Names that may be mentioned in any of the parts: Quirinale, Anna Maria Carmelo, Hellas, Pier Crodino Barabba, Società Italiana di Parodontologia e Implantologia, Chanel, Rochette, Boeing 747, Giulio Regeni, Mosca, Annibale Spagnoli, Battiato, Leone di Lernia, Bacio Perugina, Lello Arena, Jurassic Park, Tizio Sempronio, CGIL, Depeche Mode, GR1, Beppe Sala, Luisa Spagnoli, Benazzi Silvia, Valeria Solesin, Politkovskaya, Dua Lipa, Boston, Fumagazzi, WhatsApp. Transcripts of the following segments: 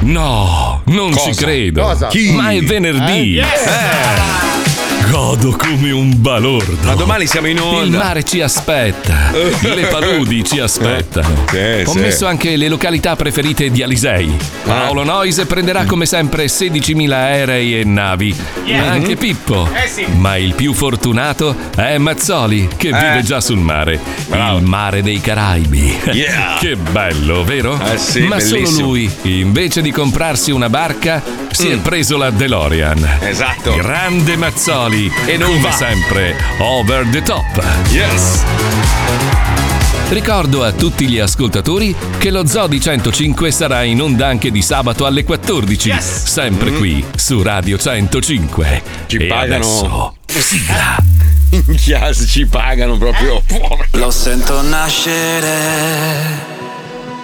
No, non Cosa? Ci credo. Cosa? Chi? Ma è venerdì. Yes. Godo come un balordo. Ma domani siamo in onda. Il mare ci aspetta. Le paludi ci aspettano. Ho messo anche le località preferite di Alisei. Paolo Noise prenderà come sempre 16.000 aerei e navi. Anche Pippo. Ma il più fortunato è Mazzoli, che vive già sul mare. Il mare dei Caraibi. Che bello, vero? Sì, ma bellissimo. Solo lui, invece di comprarsi una barca, si è preso la DeLorean. Esatto. Grande Mazzoli. E non come va sempre over the top. Yes. Ricordo a tutti gli ascoltatori che lo Zoo di 105 sarà in onda anche di sabato alle 14, yes, sempre qui su Radio 105. Ci e pagano. Adesso sigla. Ci pagano proprio. Lo sento nascere,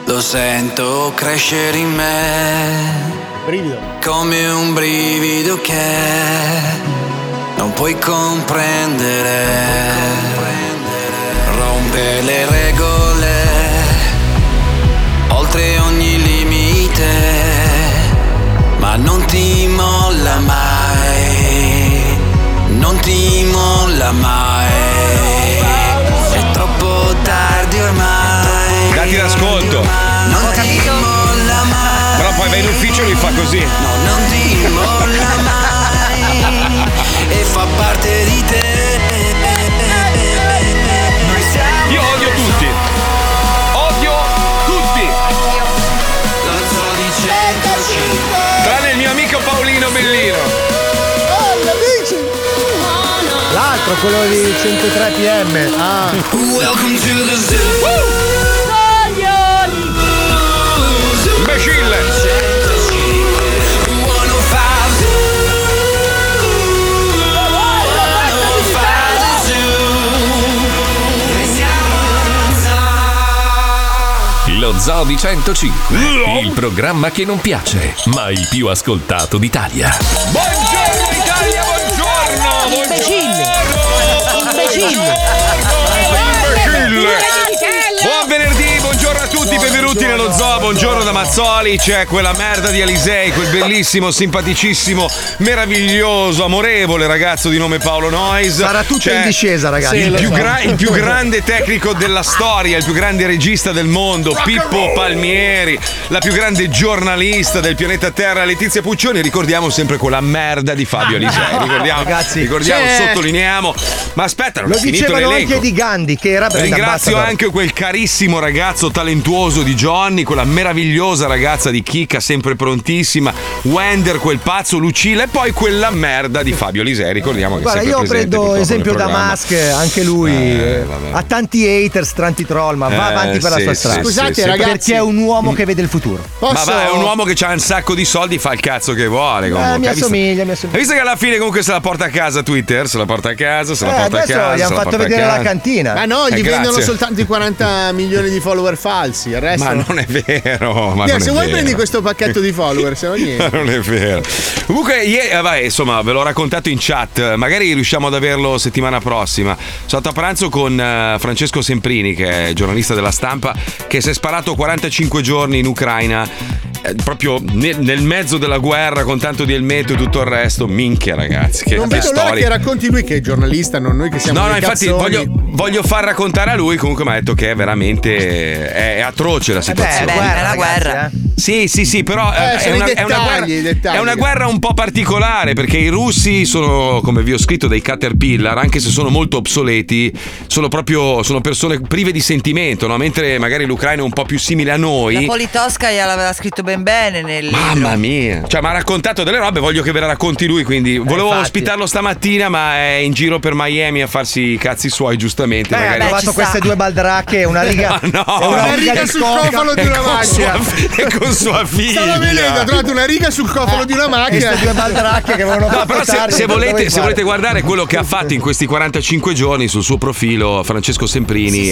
lo sento crescere in me. Brivido. Come un brivido che non puoi comprendere, rompe le regole, oltre ogni limite, ma non ti molla mai, non ti molla mai, è troppo tardi ormai. Dati l'ascolto. Non ti molla mai. Però poi vai in ufficio e lui fa così. No, non ti molla mai. E fa parte di te. Noi siamo. Io odio tutti. Odio tutti. Lo Zoo di 105. Tranne il mio amico Paolino Bellino. Oh, l'amici. L'altro, quello di 103 PM. Ah. Welcome to the zoo. Coglioni. Imbecille. Lo Zoo di 105, il programma che non piace, ma il più ascoltato d'Italia. Buongiorno Italia, buongiorno! Imbecille! Buon venerdì, buongiorno a tutti, benvenuti nello Zoo, buongiorno da Mazzoli, c'è quella merda di Alisei, quel bellissimo, simpaticissimo, meraviglioso, amorevole ragazzo di nome Paolo Noise. Sarà tutto in discesa, ragazzi. Il più grande tecnico della storia, il più grande regista del mondo, Pippo Palmieri, la più grande giornalista del pianeta Terra, Letizia Puccioni, ricordiamo sempre quella merda di Fabio Liseri. Ricordiamo, sottolineiamo. Ma aspetta, non è finito l'elenco. Lo dicevano anche di Gandhi, che era bello. Ringrazio anche quel carissimo ragazzo talentuoso di Johnny, quella meravigliosa ragazza di Chicca, sempre prontissima, Wender, quel pazzo, Lucilla, e poi quella merda di Fabio Liseri. Ricordiamo che guarda, io prendo esempio da Musk, anche lui ha tanti haters, tanti troll, ma va avanti per la sua strada. Scusate, ragazzi, perché è un uomo che vede il futuro. Posso? Ma è un uomo che ha un sacco di soldi, fa il cazzo che vuole. Mi assomiglia. Hai visto che alla fine comunque se la porta a casa Twitter, se la porta a casa. Gli hanno fatto vedere la cantina. Ma no, gli vendono soltanto i 40 milioni di follower falsi, il resto. Ma non è vero. Se vuoi prendi questo pacchetto di follower, se no niente. Non è vero. Comunque, insomma, ve l'ho raccontato in chat, magari riusciamo ad averlo settimana prossima. Sono stato a pranzo con Francesco Semprini, che è giornalista della Stampa, che si è sparato 45 giorni in Ucraina, proprio nel mezzo della guerra, con tanto di elmetto e tutto il resto. Minchia, ragazzi, che non vedo l'ora che racconti lui, che è giornalista, non noi che siamo dei cazzoni. No, infatti voglio far raccontare a lui. Comunque mi ha detto che è veramente è atroce la situazione. È la guerra. Sì, però è una guerra un po' particolare, perché i russi sono, come vi ho scritto, dei caterpillar, anche se sono molto obsoleti, sono persone prive di sentimento, no? Mentre magari l'Ucraina è un po' più simile a noi. La Politkovskaya l'aveva scritto ben nel libro. Mamma mia, cioè mi ha raccontato delle robe, voglio che ve la racconti lui, quindi volevo ospitarlo stamattina, ma è in giro per Miami a farsi i cazzi suoi, giustamente. Ha fatto queste due baldracche, una riga una riga sul cofano di una macchina e con sua figlia. Stavo vedendo, ha trovato una riga sul cofano di una macchina, queste due baldracche che volevano se volete guardare quello che ha fatto in questi 45 giorni sul suo profilo, Francesco Semprini,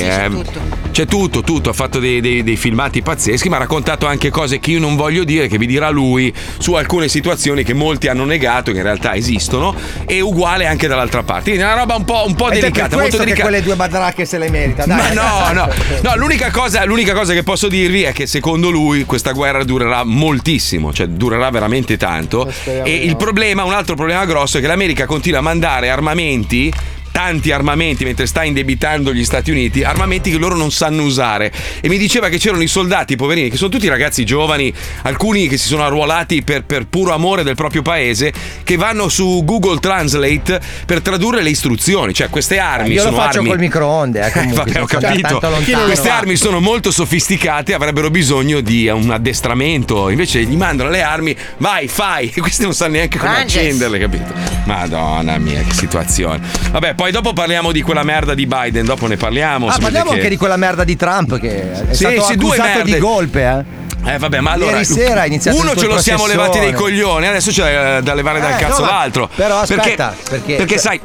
c'è tutto, ha fatto dei filmati pazzeschi, ma ha raccontato anche cose che io non voglio dire, che vi dirà lui, su alcune situazioni che molti hanno negato, che in realtà esistono, e uguale anche dall'altra parte. Quindi è una roba un po' delicata, molto delicata. Che quelle due badracche se le merita, dai. Ma no. L'unica cosa che posso dirvi è che secondo lui questa guerra durerà moltissimo, cioè durerà veramente tanto. E il problema, un altro problema grosso, è che l'America continua a mandare armamenti, tanti armamenti, mentre sta indebitando gli Stati Uniti, armamenti che loro non sanno usare. E mi diceva che c'erano i soldati poverini, che sono tutti ragazzi giovani, alcuni che si sono arruolati per puro amore del proprio paese, che vanno su Google Translate per tradurre le istruzioni. Cioè queste armi sono armi. Io lo faccio col microonde, vabbè, ho capito. Queste armi sono molto sofisticate, avrebbero bisogno di un addestramento. Invece gli mandano le armi, vai, fai. E questi non sanno neanche come accenderle, capito? Madonna mia, che situazione. Vabbè, poi dopo parliamo di quella merda di Biden, dopo ne parliamo. Ah, parliamo anche di quella merda di Trump che è stato accusato di golpe, vabbè, ma allora ieri sera è iniziato uno ce lo siamo levati dei coglioni, adesso c'è da levare dal cazzo l'altro. Però aspetta, perché sai,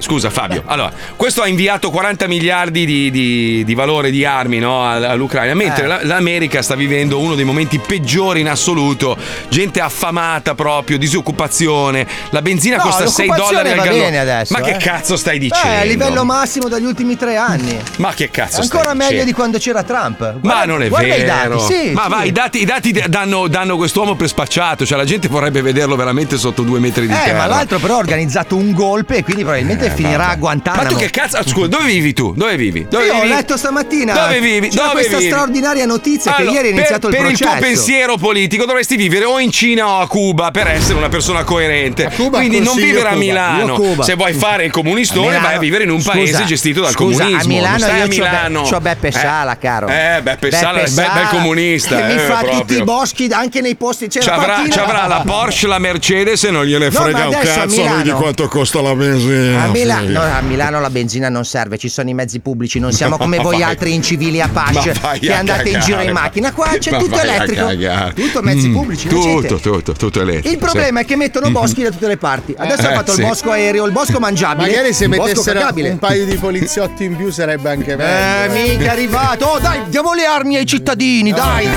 scusa Fabio, allora questo ha inviato 40 miliardi di valore di armi, no, all'Ucraina, mentre l'America sta vivendo uno dei momenti peggiori in assoluto, gente affamata proprio, disoccupazione, la benzina costa $6 al gallone. Bene adesso, ma che cazzo stai dicendo? È a livello massimo dagli ultimi 3 anni. Ma che cazzo? È ancora meglio di quando c'era Trump. Ma non è vero. I dati, ma va, i dati danno quest'uomo per spacciato, cioè la gente vorrebbe vederlo veramente sotto 2 metri di terra. Ma l'altro però ha organizzato un golpe e quindi probabilmente finirà a Guantanamo. Ma tu che cazzo? Scusa, dove vivi tu? Dove vivi? Ho letto stamattina. Dove vivi? Straordinaria notizia che ieri è iniziato il processo. Per il tuo pensiero politico dovresti vivere o in Cina o a Cuba per essere una persona coerente. Quindi non vivere a Milano. Se vuoi fare il comunistone vai a vivere in un paese gestito dal comunismo. A Milano stai, io c'ho Beppe Sala, caro. Beppe Sala è bel comunista. Mi fa tutti i boschi anche nei posti. C'avrà la Porsche, la Mercedes e non gliene frega un cazzo lui di quanto costa la benzina. A Milano la benzina non serve, ci sono i mezzi pubblici, non siamo come voi altri incivili Apache che andate in giro in macchina. Qua c'è tutto elettrico, tutto mezzi pubblici, tutto elettrico. Il problema è che mettono boschi da tutte le parti. Adesso ha fatto il bosco aereo, il bosco mangiabile. Magari se mettessero un paio di poliziotti in più sarebbe anche meglio. Mica arrivato. Oh dai, diamo le armi ai cittadini, dai.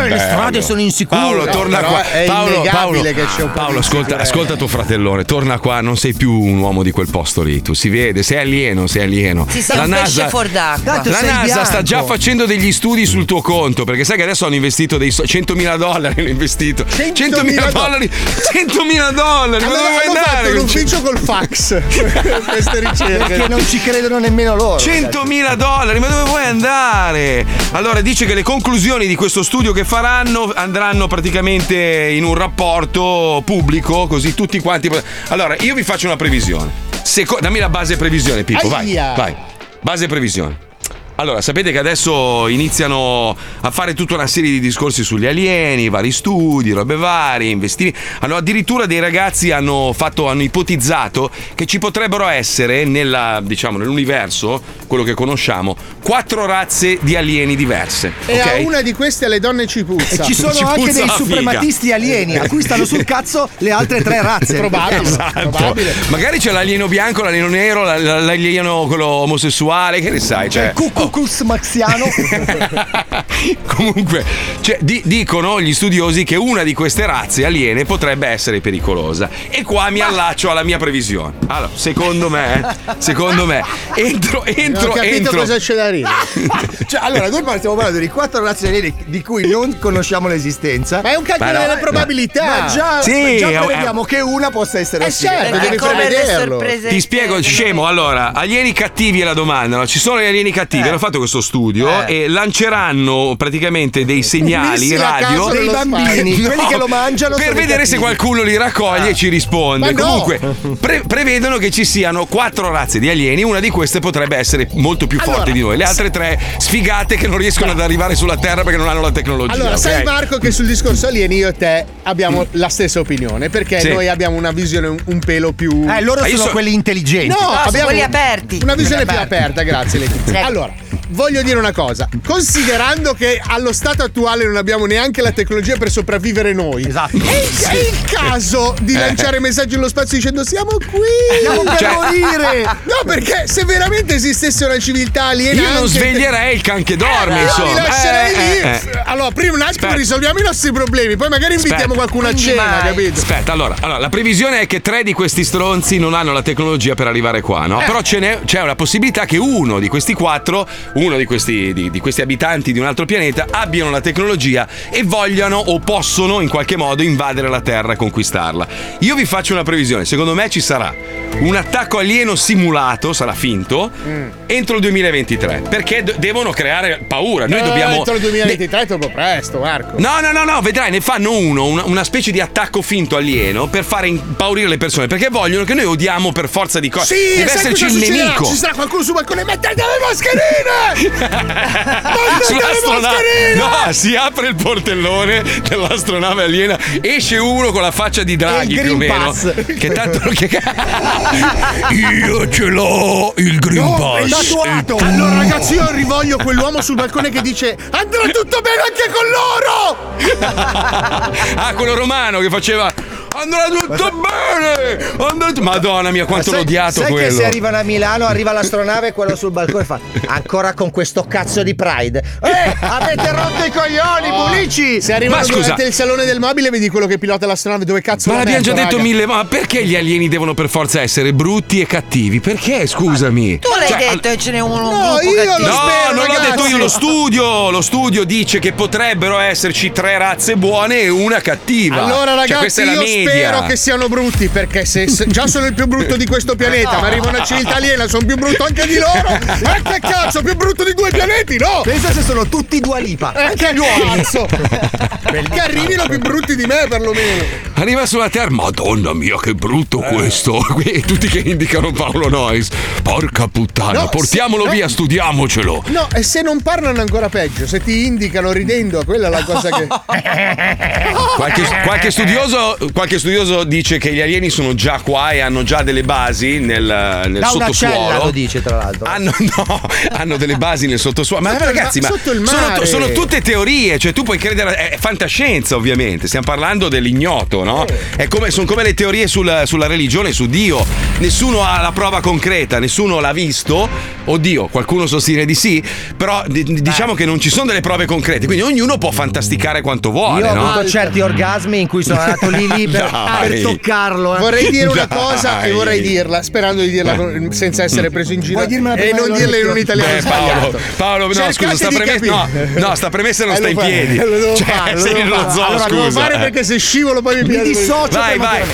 Le strade sono insicure. Paolo, torna qua. Paolo, che c'è un Paolo, ascolta tuo fratellone, torna qua, non sei più un uomo di quel posto lì, tu si vede, sei alieno. La NASA, sta già facendo degli studi sul tuo conto, perperché sai che adesso hanno investito dei $100,000, $100,000. Ma dove vuoi andare? L'ufficio col fax. Queste ricerche. Perché non ci credono nemmeno loro. $100,000, ma dove vuoi andare? Allora dice che le conclusioni di questo studio che faranno andranno praticamente in un rapporto pubblico, così tutti quanti. Allora io vi faccio una previsione. Dammi la base previsione, Pippo. Vai. Base previsione. Allora, sapete che adesso iniziano a fare tutta una serie di discorsi sugli alieni, vari studi, robe varie, investimenti. Addirittura dei ragazzi hanno ipotizzato che ci potrebbero essere nell'universo, quello che conosciamo, 4 razze di alieni diverse. E a una di queste alle donne ci puzza. E ci sono anche dei suprematisti alieni a cui stanno sul cazzo le altre 3 razze. Probabile. Esatto. Probabile. Magari c'è l'alieno bianco, l'alieno nero, l'alieno quello omosessuale, che ne sai? Cioè Cucus Maxiano. Comunque, cioè, dicono gli studiosi che una di queste razze aliene potrebbe essere pericolosa. E qua mi allaccio alla mia previsione. Allora, secondo me, entro. Ho capito cosa c'è da ridere. Cioè, allora, noi stiamo parlando di 4 razze aliene di cui non conosciamo l'esistenza. Ma è un calcolo della probabilità. Ma già prevediamo che una possa essere certo, devi prevederlo. Ti spiego, scemo. Allora, alieni cattivi è la domanda. No? Ci sono gli alieni cattivi. Hanno fatto questo studio e lanceranno praticamente dei segnali radio dei bambini, quelli che lo mangiano, per vedere se qualcuno li raccoglie e ci risponde. Comunque prevedono che ci siano 4 razze di alieni, una di queste potrebbe essere molto più forte di noi, le altre 3 sfigate che non riescono ad arrivare sulla Terra perché non hanno la tecnologia. Allora sai Marco che sul discorso alieni io e te abbiamo la stessa opinione, perché noi abbiamo una visione un pelo più loro sono quelli intelligenti, abbiamo quelli aperti, una visione più aperta. Grazie Letizia. Allora, voglio dire una cosa, considerando che allo stato attuale non abbiamo neanche la tecnologia per sopravvivere noi, esatto, è il caso di lanciare messaggi nello spazio dicendo siamo qui, siamo per morire. No, perché se veramente esistesse una civiltà aliena, io non sveglierei il can che dorme, insomma. Li lascerei lì. Allora, prima un attimo risolviamo i nostri problemi, poi magari invitiamo qualcuno a cena, capito? Aspetta, allora, la previsione è che 3 di questi stronzi non hanno la tecnologia per arrivare qua, no? Però c'è una possibilità che uno di questi 4 uno di questi, questi abitanti di un altro pianeta abbiano la tecnologia e vogliano o possono in qualche modo invadere la Terra e conquistarla. Io vi faccio una previsione, secondo me ci sarà un attacco alieno simulato, sarà finto, entro il 2023, perché devono creare paura. Noi dobbiamo entro il 2023 è troppo presto, Marco. No, vedrai, ne fanno uno, una specie di attacco finto alieno per fare impaurire le persone, perché vogliono che noi odiamo per forza di cose. Sì, deve esserci il nemico. Ci sarà qualcuno su balcone: mettete le mascherine! No, si apre il portellone dell'astronave aliena, esce uno con la faccia di Draghi più o meno, che tanto io ce l'ho il Green Pass. Allora ragazzi, io rivoglio quell'uomo sul balcone che dice: andrà tutto bene anche con loro. Ah, quello romano che faceva: andrà tutto bene! Madonna mia, quanto l'ho odiato quello. Sai che se arrivano a Milano, arriva l'astronave e quello sul balcone fa: ancora con questo cazzo di Pride. Avete rotto i coglioni, pulici! Se arrivano durante il salone del mobile, vedi quello che pilota l'astronave, dove cazzo. Ma l'abbiamo già detto mille, ma perché gli alieni devono per forza essere brutti e cattivi? Perché, scusami? Tu l'hai detto e ce n'è uno. No, io lo spero, non l'ho detto io, lo studio dice che potrebbero esserci 3 razze buone e una cattiva. Allora, ragazzi, questa è la mia. Spero che siano brutti, perché se già sono il più brutto di questo pianeta, ma arriva una civiltà aliena, sono più brutto anche di loro. Ma che cazzo, più brutto di 2 pianeti, no? Pensa se sono tutti Dua Lipa. Anche cazzo. Che arrivino più brutti di me, perlomeno. Arriva sulla Terra, madonna mia, che brutto questo. Qui tutti che indicano Paolo Noise. Porca puttana, portiamolo via, studiamocelo. No, e se non parlano ancora peggio, se ti indicano ridendo, quella è la cosa che. Qualche studioso dice che gli alieni sono già qua e hanno già delle basi nel sottosuolo. Lo dice, tra l'altro. Hanno delle basi nel sottosuolo. Ma ragazzi, sono tutte teorie, cioè tu puoi credere, è fantascienza ovviamente, stiamo parlando dell'ignoto, no? Sono come le teorie sulla religione, su Dio. Nessuno ha la prova concreta, nessuno l'ha visto. Oddio, qualcuno sostiene di sì, però diciamo che non ci sono delle prove concrete, quindi ognuno può fantasticare quanto vuole. Io ho avuto certi orgasmi in cui sono andato lì per toccarlo. Vorrei dire una cosa e vorrei dirla, sperando di dirla senza essere preso in giro, e non dirla in un italiano sbagliato. Paolo, scusa, sta premessa non sta in piedi. Sei nello zoo, scusa. Devo fare perché se scivolo poi mi dissocio. Vai.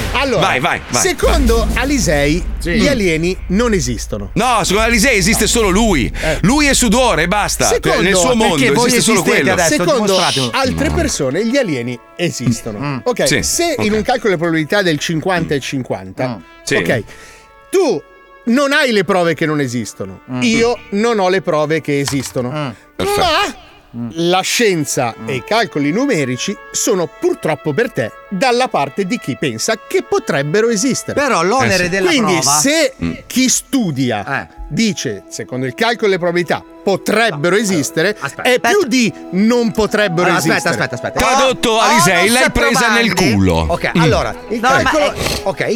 Secondo Alisei, gli alieni non esistono. No, secondo Alisei esiste solo lui. Lui è sudore e basta. Nel suo mondo esiste solo quello. Secondo altre persone gli alieni esistono. Ok, sì, se in un calcolo di probabilità del 50 e 50, ok, tu non hai le prove che non esistono, io non ho le prove che esistono, ma la scienza e i calcoli numerici sono purtroppo per te dalla parte di chi pensa che potrebbero esistere. Però l'onere della prova. Quindi se chi studia dice, secondo il calcolo delle probabilità, potrebbero esistere, è più di non potrebbero esistere. Aspetta. Tradotto, Alisei, l'hai presa nel culo. Ok, allora, il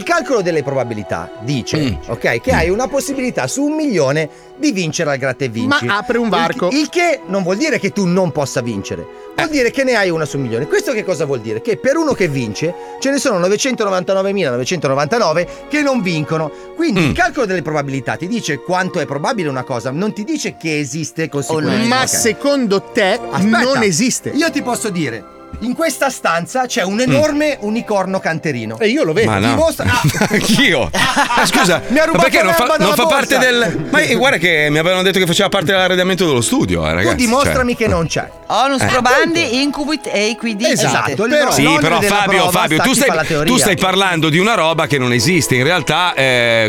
calcolo delle probabilità dice che hai una possibilità su 1.000.000 di vincere al gratta e vinci. Ma apre un varco. Il che non vuol dire che tu non possa vincere, vuol dire che ne hai una su 1.000.000. Questo che cosa vuol dire? Che per uno che vince ce ne sono 999.999 che non vincono. Quindi il calcolo delle probabilità ti dice quanto è probabile una cosa, non ti dice che esiste così. Secondo te non esiste. Io ti posso dire, in questa stanza c'è un enorme unicorno canterino. E io lo vedo. Ma no. Anch'io. Scusa, mi ha rubato, perché non fa parte del. Ma guarda che mi avevano detto che faceva parte dell'arredamento dello studio, ragazzi. Tu dimostrami che non c'è. Onus probandi, incubit e quid. Esatto. Però, sì, però Fabio, tu stai parlando di una roba che non esiste. In realtà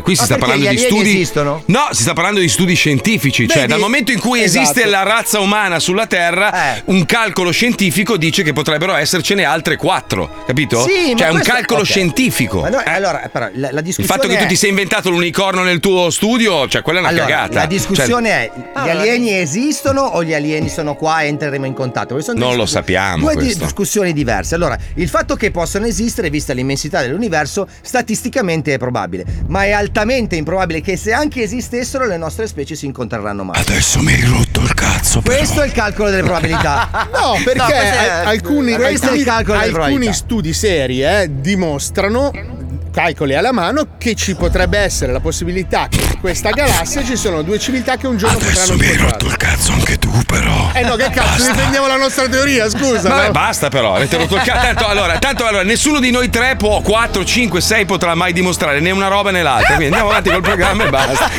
qui si sta parlando di studi. Esistono? No, si sta parlando di studi scientifici. Vedi? Cioè, dal momento in cui esiste la razza umana sulla Terra, un calcolo scientifico dice che potrebbero essercene altre 4, capito? Sì, cioè è un calcolo scientifico. Allora, però, la discussione. Il fatto che tu ti sei inventato l'unicorno nel tuo studio, cioè quella è una cagata. La discussione è: gli alieni esistono o gli alieni sono qua e entreremo in contatto? Non lo sappiamo. Due discussioni diverse. Allora, il fatto che possano esistere, vista l'immensità dell'universo, statisticamente è probabile, ma è altamente improbabile che se anche esistessero le nostre specie si incontreranno mai. Adesso mi hai rotto il cazzo. Questo è il calcolo delle probabilità. No, perché alcuni studi seri dimostrano calcoli alla mano che ci potrebbe essere la possibilità che in questa galassia ci sono due civiltà che un giorno potranno incontrarsi. Adesso mi hai rotto il cazzo anche tu, però. No, che cazzo, riprendiamo la nostra teoria, scusa. Vabbè, no? Basta però, avete rotto il cazzo. Tanto allora, nessuno di noi tre può, 4, 5, 6 potrà mai dimostrare né una roba né l'altra. Quindi andiamo avanti col programma e basta.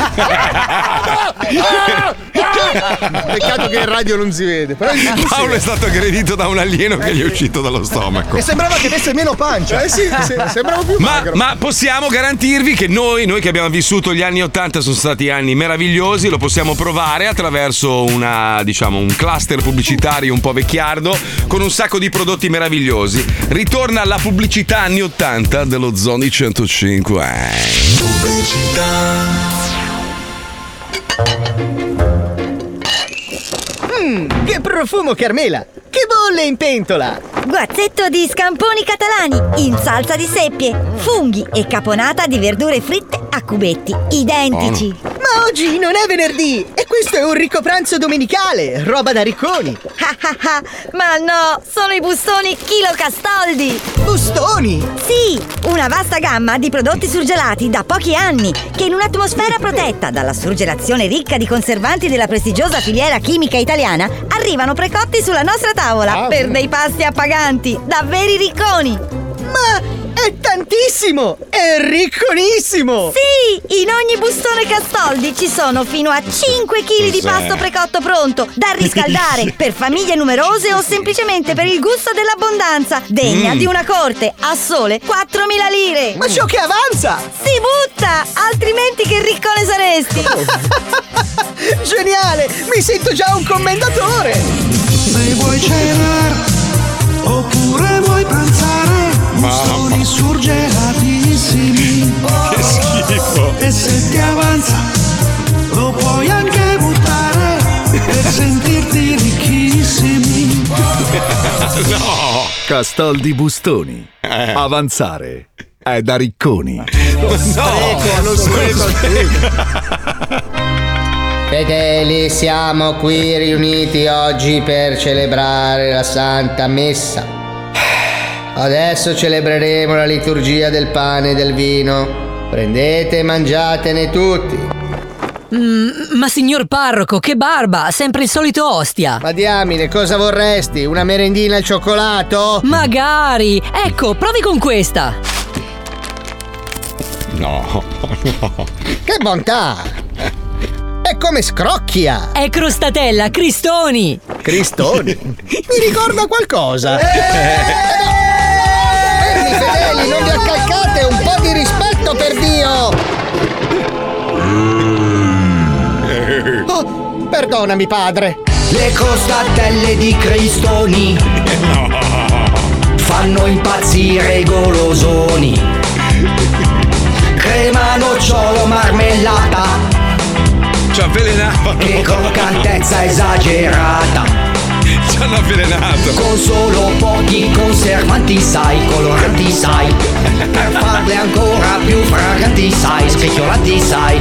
Peccato che in radio non si vede. Però Paolo è stato aggredito da un alieno che gli è uscito dallo stomaco. E sembrava che avesse meno pancia. Sì, sembrava più magro. Ma possiamo garantirvi che noi che abbiamo vissuto gli anni 80 sono stati anni meravigliosi, lo possiamo provare attraverso un cluster pubblicitario un po' vecchiardo con un sacco di prodotti meravigliosi. Ritorna alla pubblicità anni 80 dello Zoo di 105. Che profumo, Carmela! Che bolle in pentola! Guazzetto di scamponi catalani in salsa di seppie, funghi e caponata di verdure fritte a cubetti, identici. Buono. Ma oggi non è venerdì e questo è un ricopranzo domenicale, roba da ricconi. Ma no, sono i bustoni Chilo Castoldi. Bustoni? Sì, una vasta gamma di prodotti surgelati da pochi anni che in un'atmosfera protetta dalla surgelazione ricca di conservanti della prestigiosa filiera chimica italiana arrivano precotti sulla nostra tavola per dei pasti appaganti da veri ricconi. Ma... è tantissimo! È ricconissimo! Sì! In ogni bustone Castoldi ci sono fino a 5 kg di pasto precotto pronto da riscaldare per famiglie numerose o semplicemente per il gusto dell'abbondanza, degna di una corte a sole 4.000 lire! Ma ciò che avanza! Si butta! Altrimenti che riccone saresti! Geniale! Mi sento già un commendatore! Se vuoi cenare oppure vuoi pranzare, bustoni surgelatissimi. Che schifo. E se ti avanza lo puoi anche buttare per sentirti ricchissimi. No, Castoldi Bustoni. Avanzare è da ricconi. No. Fedeli, siamo qui riuniti oggi per celebrare la Santa Messa. Adesso celebreremo la liturgia del pane e del vino. Prendete e mangiatene tutti. Ma signor parroco, che barba! Sempre il solito Ostia. Ma diamine, cosa vorresti? Una merendina al cioccolato? Magari! Ecco, provi con questa. No. Che bontà! È come scrocchia! È crostatella, cristoni! Cristoni? Mi ricorda qualcosa! Fermi fedeli, non vi accalcate, un po' di rispetto per Dio! Oh, perdonami padre! Le crostatelle di cristoni fanno impazzire i golosoni. Crema, nocciolo, marmellata ci avvelenavano. Che croccantezza esagerata. Ci hanno avvelenato. Con solo pochi conservanti, sai, coloranti, sai, per farle ancora più fraganti, sai, scricchiolanti, sai,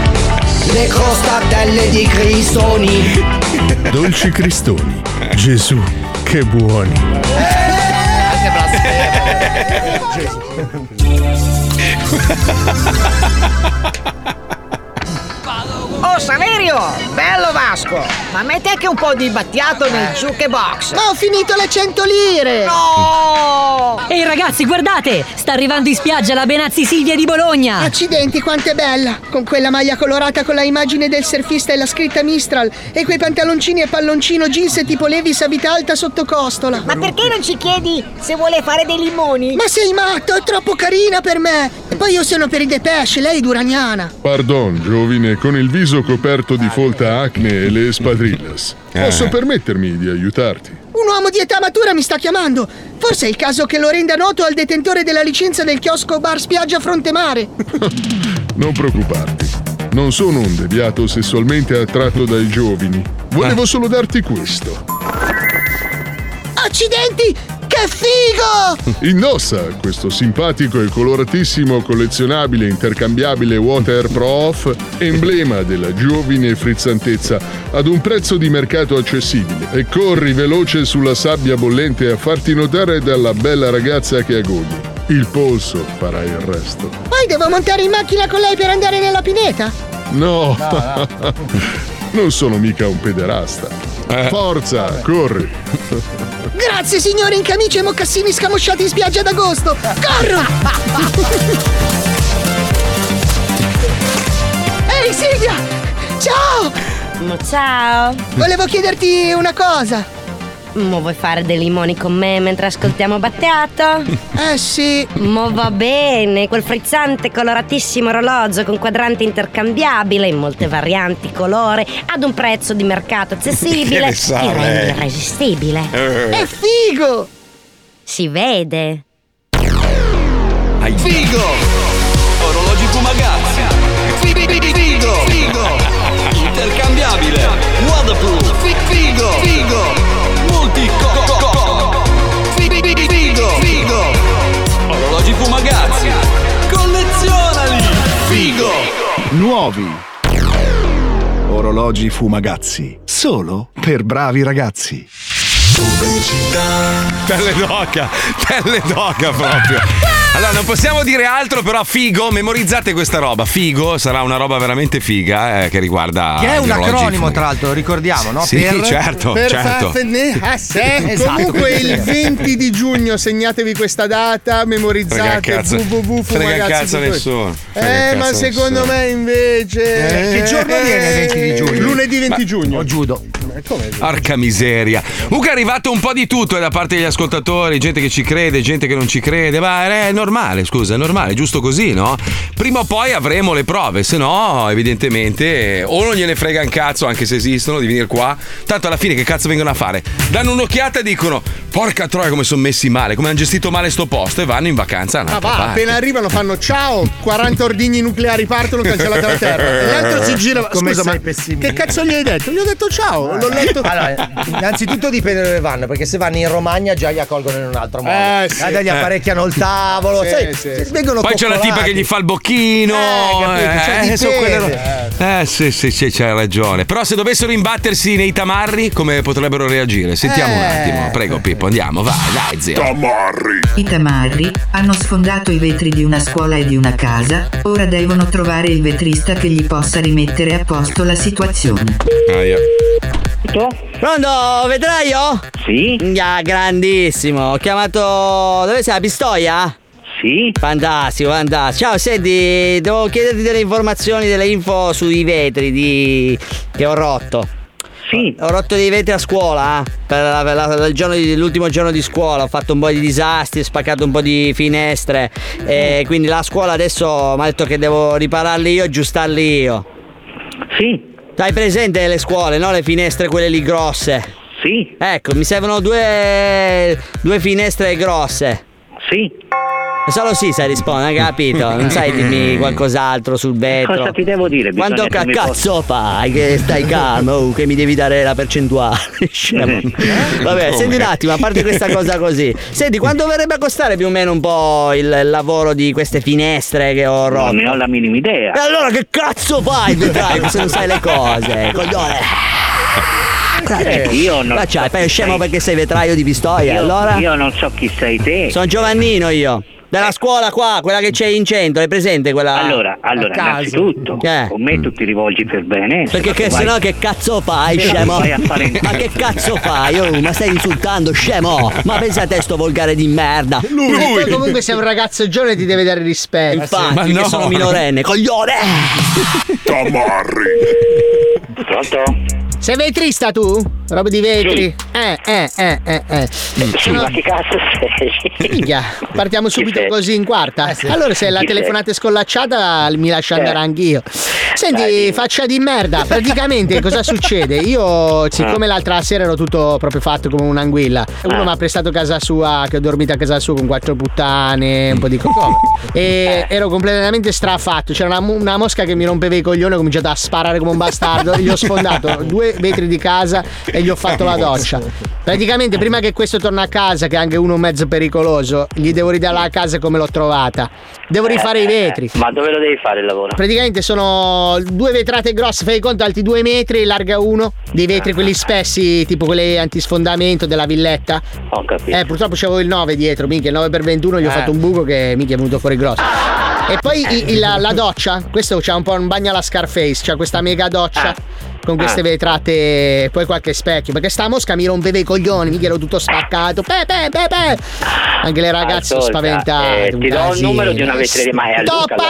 le crostatelle di cristoni. Dolci cristoni. Gesù, che buoni. Oh Saverio, bello Vasco, ma metti anche un po' di Battiato nel zucche box. Ma ho finito le 100 lire. No. Ehi ragazzi, guardate, sta arrivando in spiaggia la Benazzi Silvia di Bologna. Accidenti, quanto è bella, con quella maglia colorata con la immagine del surfista e la scritta Mistral, e quei pantaloncini e palloncino jeans tipo Levi's a vita alta sotto costola. Ma perché non ci chiedi se vuole fare dei limoni? Ma sei matto, è troppo carina per me. E poi io sono per i Depeche, lei è Duragnana. Pardon, giovine, con il viso coperto di folta acne e le spadrillas. Posso permettermi di aiutarti? Un uomo di età matura mi sta chiamando. Forse è il caso che lo renda noto al detentore della licenza del chiosco bar spiaggia Frontemare. Non preoccuparti, non sono un deviato sessualmente attratto dai giovani. Volevo solo darti questo. Accidenti! Che figo! Indossa questo simpatico e coloratissimo collezionabile intercambiabile waterproof, emblema della giovine frizzantezza, ad un prezzo di mercato accessibile, e corri veloce sulla sabbia bollente a farti notare dalla bella ragazza che agogni. Il polso farà il resto. Poi devo montare in macchina con lei per andare nella pineta? No, no. Non sono mica un pederasta. Forza, corri. Grazie signore in camicia e mocassini scamosciati in spiaggia d'agosto. Corro! Ehi Silvia! Ciao! Ciao! Volevo chiederti una cosa. Mo vuoi fare dei limoni con me mentre ascoltiamo Battiato? Eh sì. Mo va bene, quel frizzante coloratissimo orologio con quadrante intercambiabile in molte varianti, colore, ad un prezzo di mercato accessibile e rende irresistibile. È figo! Si vede. Figo! Orologi Fumagazzi. Figo! Figo! Intercambiabile. Waterproof. Figo! Figo! Figo! Orologi Fumagazzi! Collezionali! Figo! Nuovi! Orologi Fumagazzi, solo per bravi ragazzi! Pelle d'oca proprio! Allora, non possiamo dire altro, però figo, memorizzate questa roba. Figo sarà una roba veramente figa che riguarda. Che è un acronimo, tra l'altro, lo ricordiamo, no? Sì, per... certo. Per certo. Esatto. Comunque il 20 di giugno segnatevi questa data, memorizzate www. Frega cazzo nessuno. Ma cazzo secondo nessuno. Me invece. Che giorno viene il 20 di giugno? Lunedì 20 giugno. Lo giudo. Porca miseria. Comunque è arrivato un po' di tutto da parte degli ascoltatori, gente che ci crede, gente che non ci crede, ma è normale, scusa, è normale, giusto così, no? Prima o poi avremo le prove, se no evidentemente o non gliene frega un cazzo, anche se esistono, di venire qua, tanto alla fine che cazzo vengono a fare? Danno un'occhiata e dicono porca troia come sono messi male, come hanno gestito male sto posto, e vanno in vacanza. Ma va, appena arrivano fanno ciao, 40 ordigni nucleari partono, cancellate la terra, e l'altro si gira, scusa ma che cazzo gli hai detto? Gli ho detto ciao, l'ho letto. Allora, innanzitutto dipende dove vanno, perché se vanno in Romagna già li accolgono in un altro modo, gli apparecchiano il tavolo, sì. Vengono poi coccolati. C'è la tipa che gli fa il bocchino, c'hai ragione, però se dovessero imbattersi nei tamarri come potrebbero reagire? Sentiamo un attimo, prego Pippo, andiamo, vai, dai zio. Tamarri. I tamarri hanno sfondato i vetri di una scuola e di una casa, ora devono trovare il vetrista che gli possa rimettere a posto la situazione. Pronto, vetraio? Sì. Grandissimo, ho chiamato. Dove sei? La Pistoia? Sì. Fantastico. Ciao, senti, devo chiederti delle informazioni, delle info sui vetri che ho rotto. Sì. Ho rotto dei vetri a scuola per l'ultimo giorno di scuola. Ho fatto un po' di disastri, ho spaccato un po' di finestre. E quindi la scuola adesso mi ha detto che devo ripararli io, aggiustarli io. Sì. Hai presente le scuole, no? Le finestre quelle lì grosse. Sì. Ecco, mi servono due finestre grosse. Sì. Solo sì sai rispondere, hai capito? Non sai dimmi qualcos'altro sul vetro. Cosa ti devo dire? Quanto cazzo fai che stai calmo, che mi devi dare la percentuale? Vabbè, senti un attimo, a parte questa cosa così. Senti, quanto verrebbe a costare più o meno un po' il lavoro di queste finestre che ho rotto? Non ne ho la minima idea. E allora che cazzo fai, vedrai, se non sai le cose? Io non so, fai scemo perché sei vetraio di Pistoia, allora? Io non so chi sei te. Sono Giovannino io. Dalla scuola qua, quella che c'è in centro, è presente quella? Allora innanzitutto con me tu ti rivolgi per bene. Perché sennò che cazzo fai, scemo? Ma che cazzo fai? Oh, ma stai insultando, scemo? Ma pensa a te sto volgare di merda. Lui comunque sei un ragazzo giovane, ti deve dare rispetto. Infatti, ma no, che sono minorenne, coglione. Tamarri. Pronto? Sei vetrista tu? Roba di vetri? Sì. Sì, ma che cazzo sei? Minchia, partiamo subito così in quarta. Allora se la telefonata è scollacciata mi lascio andare anch'io. Senti, dai, faccia di merda, praticamente cosa succede? Io, siccome l'altra sera ero tutto proprio fatto come un'anguilla, uno mi ha prestato casa sua, che ho dormito a casa sua con 4 puttane, un po' di cocco. E ero completamente strafatto, c'era una mosca che mi rompeva i coglioni, ho cominciato a sparare come un bastardo, gli ho sfondato 2 vetri di casa e gli ho fatto la doccia. Praticamente prima che questo torna a casa, che è anche uno mezzo pericoloso, gli devo ridare la casa come l'ho trovata. Devo rifare i vetri. Ma dove lo devi fare il lavoro? Praticamente sono sono due vetrate grosse, fai conto, alti 2 metri, larga 1, dei vetri quelli spessi, tipo quelli antisfondamento della villetta. Ho capito. Purtroppo c'avevo il 9 dietro, minchia, il 9x21, gli ho fatto un buco che minchia è venuto fuori grosso. E poi la doccia, questo c'ha un po' un bagno alla Scarface, c'ha questa mega doccia con queste vetrate, poi qualche specchio, perché sta Mosca mi rompeva i coglioni, mica ero tutto spaccato, anche le ragazze sono spaventate, ti do il numero di una vetreria, ma è a Luca, sto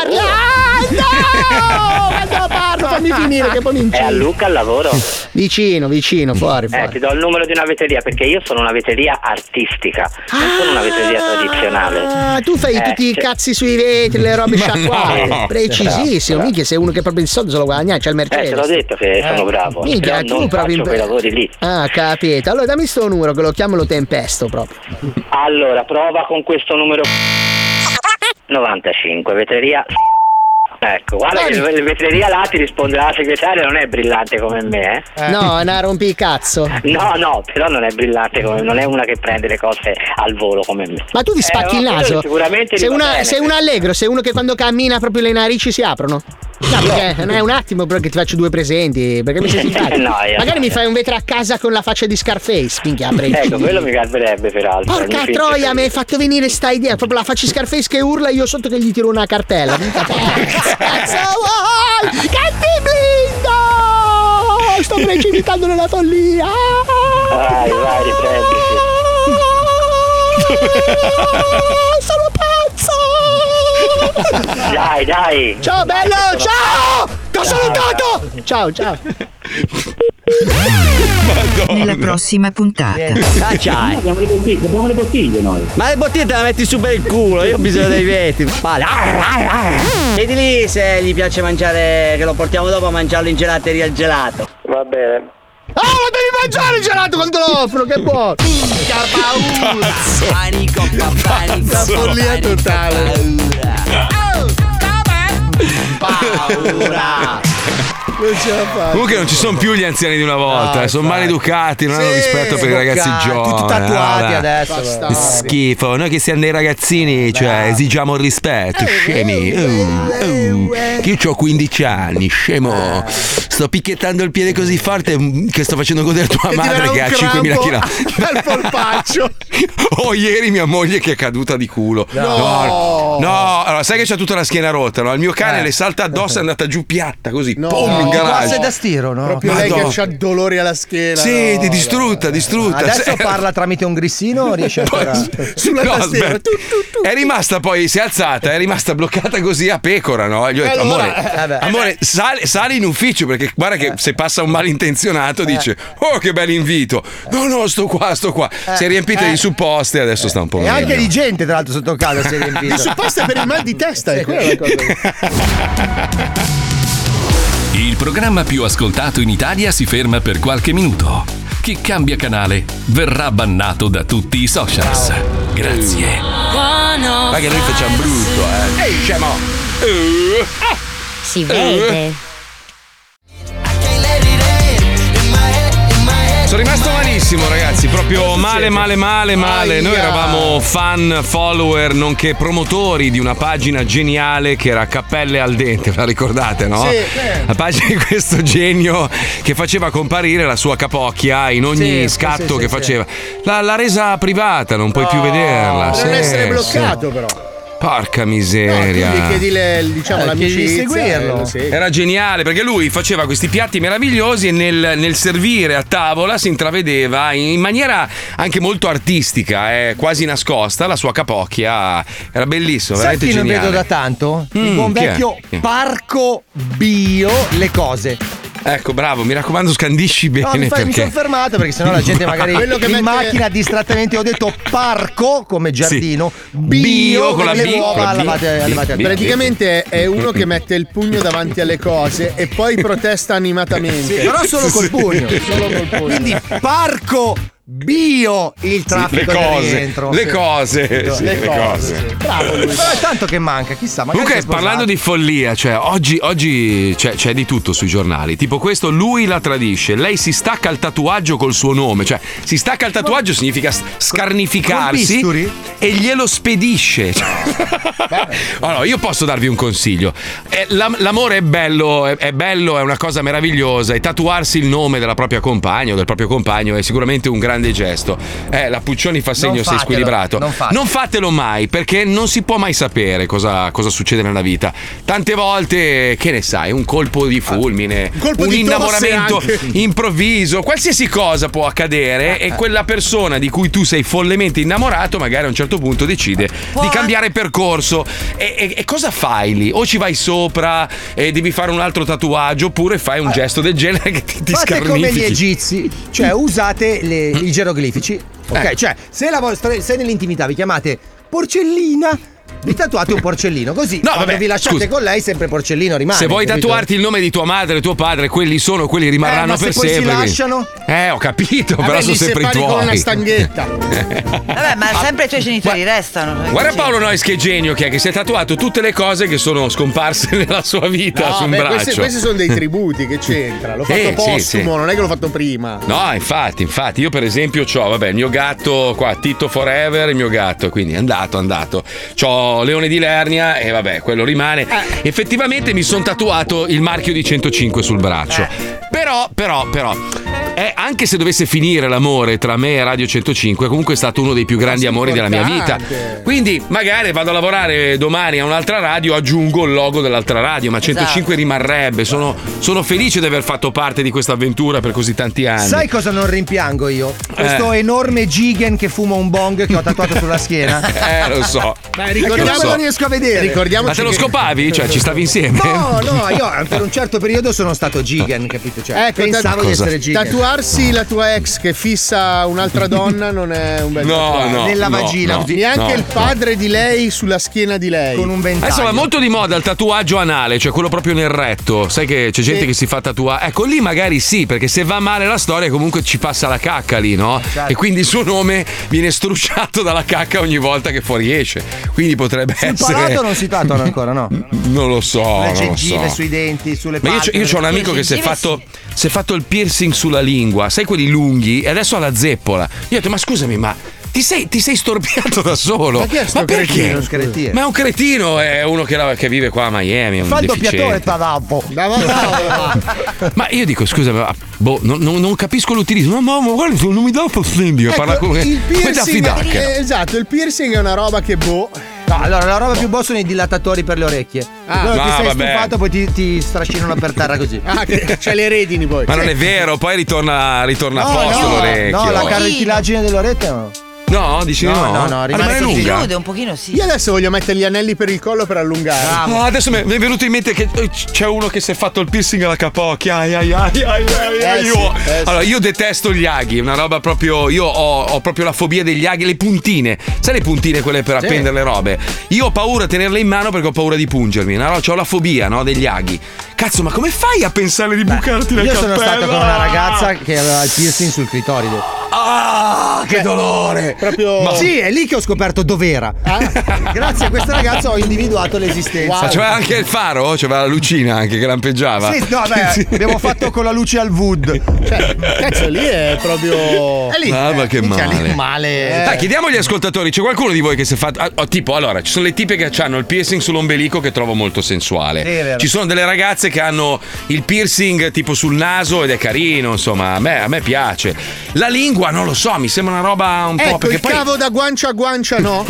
parlando quando parlo, fammi finire che poi mi incidi. È a Luca al lavoro, vicino fuori. Ti do il numero di una vetreria, perché io sono una vetreria artistica, non sono una vetreria tradizionale. Tu fai tutti i cazzi sui vetri, le robe sciacquate, precisissimo, mica sei uno che proprio il soldo se lo guadagna, c'è il mercato, te l'ho detto che sono bravo, mica tu proprio quei lavori lì. Capito, allora dammi sto numero che lo chiamo, lo tempesto proprio. Allora prova con questo numero 95 vetreria. Ecco, guarda che il vetreria là ti risponderà la segretaria, non è brillante come me, eh? No, è una rompicazzo. No, però non è brillante come me, non è una che prende le cose al volo come me. Ma tu ti spacchi il naso. Sicuramente sei un allegro, sei uno che quando cammina proprio le narici si aprono. No, perché non è un attimo perché ti faccio due presenti, perché mi sei simpatico. Magari mi fai un vetro a casa con la faccia di Scarface, minchia, ecco, quello mi calverebbe peraltro. Porca troia, mi hai fatto venire sta idea, proprio la faccia di Scarface che urla, io sotto che gli tiro una cartella. Che ti blindo! Sto precipitando nella follia. Vai, riprenditi. Sono pazzo! Dai! Ciao bello! Ciao! Ti ho salutato! Ciao! Madonna. Nella prossima puntata abbiamo le bottiglie noi. Ma le bottiglie te la metti su per il culo, io ho bisogno dei vetri. Vedi lì se gli piace mangiare, che lo portiamo dopo a mangiarlo in gelateria al gelato. Va bene. Ah, lo devi mangiare il gelato col telefono, che buono! Minchia paura! Panico! La follia totale! Paura! Non ce la faccio. Comunque non ci sono più gli anziani di una volta, sono maleducati, non hanno rispetto per i ragazzi giovani. Tutti tatuati adesso. Schifo, noi che siamo dei ragazzini, cioè esigiamo il rispetto, scemi. Io ho 15 anni, scemo. Sto picchiettando il piede così forte che sto facendo godere tua madre che ha 5.000 kg al polpaccio. Ieri mia moglie che è caduta di culo. No. Allora, sai che c'ha tutta la schiena rotta, no? Il mio cane le salta addosso, è andata giù piatta così. No. Classe da stiro, no? Proprio lei che ha dolori alla schiena. Sì, ti distrutta. Adesso parla tramite un grissino o riesce a fare sulla tastiera. È rimasta poi, si è alzata, è rimasta bloccata così a pecora, no? E gli ho detto, amore, sali in ufficio, perché guarda che se passa un malintenzionato dice, oh che bel invito. No, sto qua. Si è riempita di supposte e adesso sta un po' meglio. E anche di gente, tra l'altro, sotto casa si è riempita. Di supposte per il mal di testa, è quella la cosa. Il programma più ascoltato in Italia si ferma per qualche minuto. Chi cambia canale verrà bannato da tutti i socials. Grazie. Ma che noi facciamo brutto, eh? Ehi, scemo! Si vede. Sono rimasto malissimo, ragazzi, proprio male. Noi eravamo fan, follower, nonché promotori di una pagina geniale che era Cappelle al Dente, ve la ricordate, no? Sì. La pagina di questo genio che faceva comparire la sua capocchia in ogni scatto che faceva. L'ha resa privata, non puoi più vederla. Per non essere bloccato, però. Porca miseria. No, chiedile, diciamo, l'amicizia, di seguirlo. Era geniale perché lui faceva questi piatti meravigliosi e nel servire a tavola si intravedeva in maniera anche molto artistica, quasi nascosta, la sua capocchia. Era bellissimo, veramente geniale. Sai chi non vedo da tanto? Il buon vecchio Parco Bio, le cose. Ecco, bravo, mi raccomando, scandisci bene. No, mi sono fermato perché sennò la gente magari macchina distrattamente. Ho detto parco come giardino, bio con la B, praticamente è uno che mette il pugno davanti alle cose e poi protesta animatamente. Però solo col pugno. Quindi parco bio il traffico dentro. Le cose. Bravo lui. Però è tanto che manca, chissà. Comunque, parlando di follia, cioè oggi c'è di tutto sui giornali. Tipo questo: lui la tradisce, lei si stacca il tatuaggio col suo nome. Cioè, si stacca il tatuaggio significa scarnificarsi e glielo spedisce. Allora, io posso darvi un consiglio. L'amore è bello, è una cosa meravigliosa. E tatuarsi il nome della propria compagna o del proprio compagno è sicuramente un grande gesto. La Puccioni fa segno, sei squilibrato. Non fatelo mai, perché non si può mai sapere cosa succede nella vita. Tante volte, che ne sai, un colpo di fulmine, un innamoramento improvviso, qualsiasi cosa può accadere, e quella persona di cui tu sei follemente innamorato magari a un certo punto decide di cambiare percorso. E cosa fai lì? O ci vai sopra e devi fare un altro tatuaggio, oppure fai un gesto del genere che ti scarnifichi. Fate come gli egizi, cioè usate i geroglifici, ok? Cioè, se nell'intimità vi chiamate porcellina, vi tatuate un porcellino, così quando vi lasciate con lei sempre porcellino rimane. Se vuoi tatuarti il nome di tua madre e tuo padre, quelli rimarranno per sempre. Ma se poi si lasciano? Ho capito, però sono sempre i tuoi. Con una stanghetta. Vabbè, ma sempre i tuoi genitori restano. Guarda Paolo Noise che genio che è, che si è tatuato tutte le cose che sono scomparse nella sua vita su un braccio. Questi sono dei tributi, che c'entra? L'ho fatto postumo, non è che l'ho fatto prima. No, infatti, io per esempio c'ho, il mio gatto qua, Tito Forever, il mio gatto, quindi è andato. C'ho Leone di Lernia e quello rimane. Effettivamente mi sono tatuato il marchio di 105 sul braccio. Però anche se dovesse finire l'amore tra me e Radio 105, comunque è stato uno dei più grandi amori della mia vita. Quindi magari vado a lavorare domani a un'altra radio, aggiungo il logo dell'altra radio, ma 105 rimarrebbe. Sono felice di aver fatto parte di questa avventura per così tanti anni. Sai cosa non rimpiango io? Questo enorme Gigen che fuma un bong che ho tatuato sulla schiena. Lo so. Non riesco a vedere. Ricordiamoci. Ma te lo scopavi? Cioè, ci stavi insieme? No, io per un certo periodo sono stato Gigan, capito? Cioè, pensavo di essere Gigan. Tatuarsi la tua ex che fissa un'altra donna non è un bel tatuaggio. No, nella vagina. Neanche il padre di lei sulla schiena di lei. Con un ventaglio. Adesso va molto di moda il tatuaggio anale, cioè quello proprio nel retto. Sai che c'è gente che si fa tatuare. Ecco, lì magari sì, perché se va male la storia comunque ci passa la cacca lì, no? Certo. E quindi il suo nome viene strusciato dalla cacca ogni volta che fuoriesce. Quindi potrebbe essere. Il palato non si tatuano ancora, no? Non lo so. Le gengive sui denti, sulle palme. Ma io c'ho un amico che si è fatto il piercing sulla lingua, sai quelli lunghi, e adesso ha la zeppola. Io ho detto, ma scusami, ma ti sei storpiato da solo? Ma perché? Ma è un cretino, è uno che vive qua a Miami. È un doppiatore tadappo. Ma io dico, scusa, non capisco l'utilizzo. Ma guarda, non mi dà fastidio. Parla come da fidacca. Esatto, il piercing è una roba che No, allora la roba più boh sono i dilatatori per le orecchie. Ti sei stufato, poi ti strascinano per terra così. C'è le redini poi. Ma non è vero, poi ritorna a posto l'orecchio. No, la cartilagine dell'orecchia no. No, dici no, rimane lunga. Chiude un pochino, sì. Io adesso voglio mettere gli anelli per il collo per allungare. Adesso mi è venuto in mente che c'è uno che si è fatto il piercing alla capocchia. Allora, io detesto gli aghi, una roba proprio. Io ho proprio la fobia degli aghi, le puntine. Sai le puntine quelle per appendere le robe? Io ho paura a tenerle in mano perché ho paura di pungermi. No, c'ho la fobia, no, degli aghi. Cazzo, ma come fai a pensare di bucarti la cappella? Io sono stato con una ragazza che aveva il piercing sul clitoride. Che dolore! Proprio. Ma sì, è lì che ho scoperto dov'era. Grazie a questa ragazza ho individuato l'esistenza. Wow. C'era anche il faro? C'era la lucina anche che lampeggiava? Sì, no, beh, abbiamo fatto con la luce al wood. Cioè, cazzo, lì è proprio. È lì. Ma che male. Dai, chiediamo agli ascoltatori, c'è qualcuno di voi che si è fatto. Tipo, allora, ci sono le tipe che hanno il piercing sull'ombelico che trovo molto sensuale. Ci sono delle ragazze che hanno il piercing tipo sul naso ed è carino, insomma, a me piace. La lingua non lo so, mi sembra una roba un po', perché il cavo da guancia a guancia no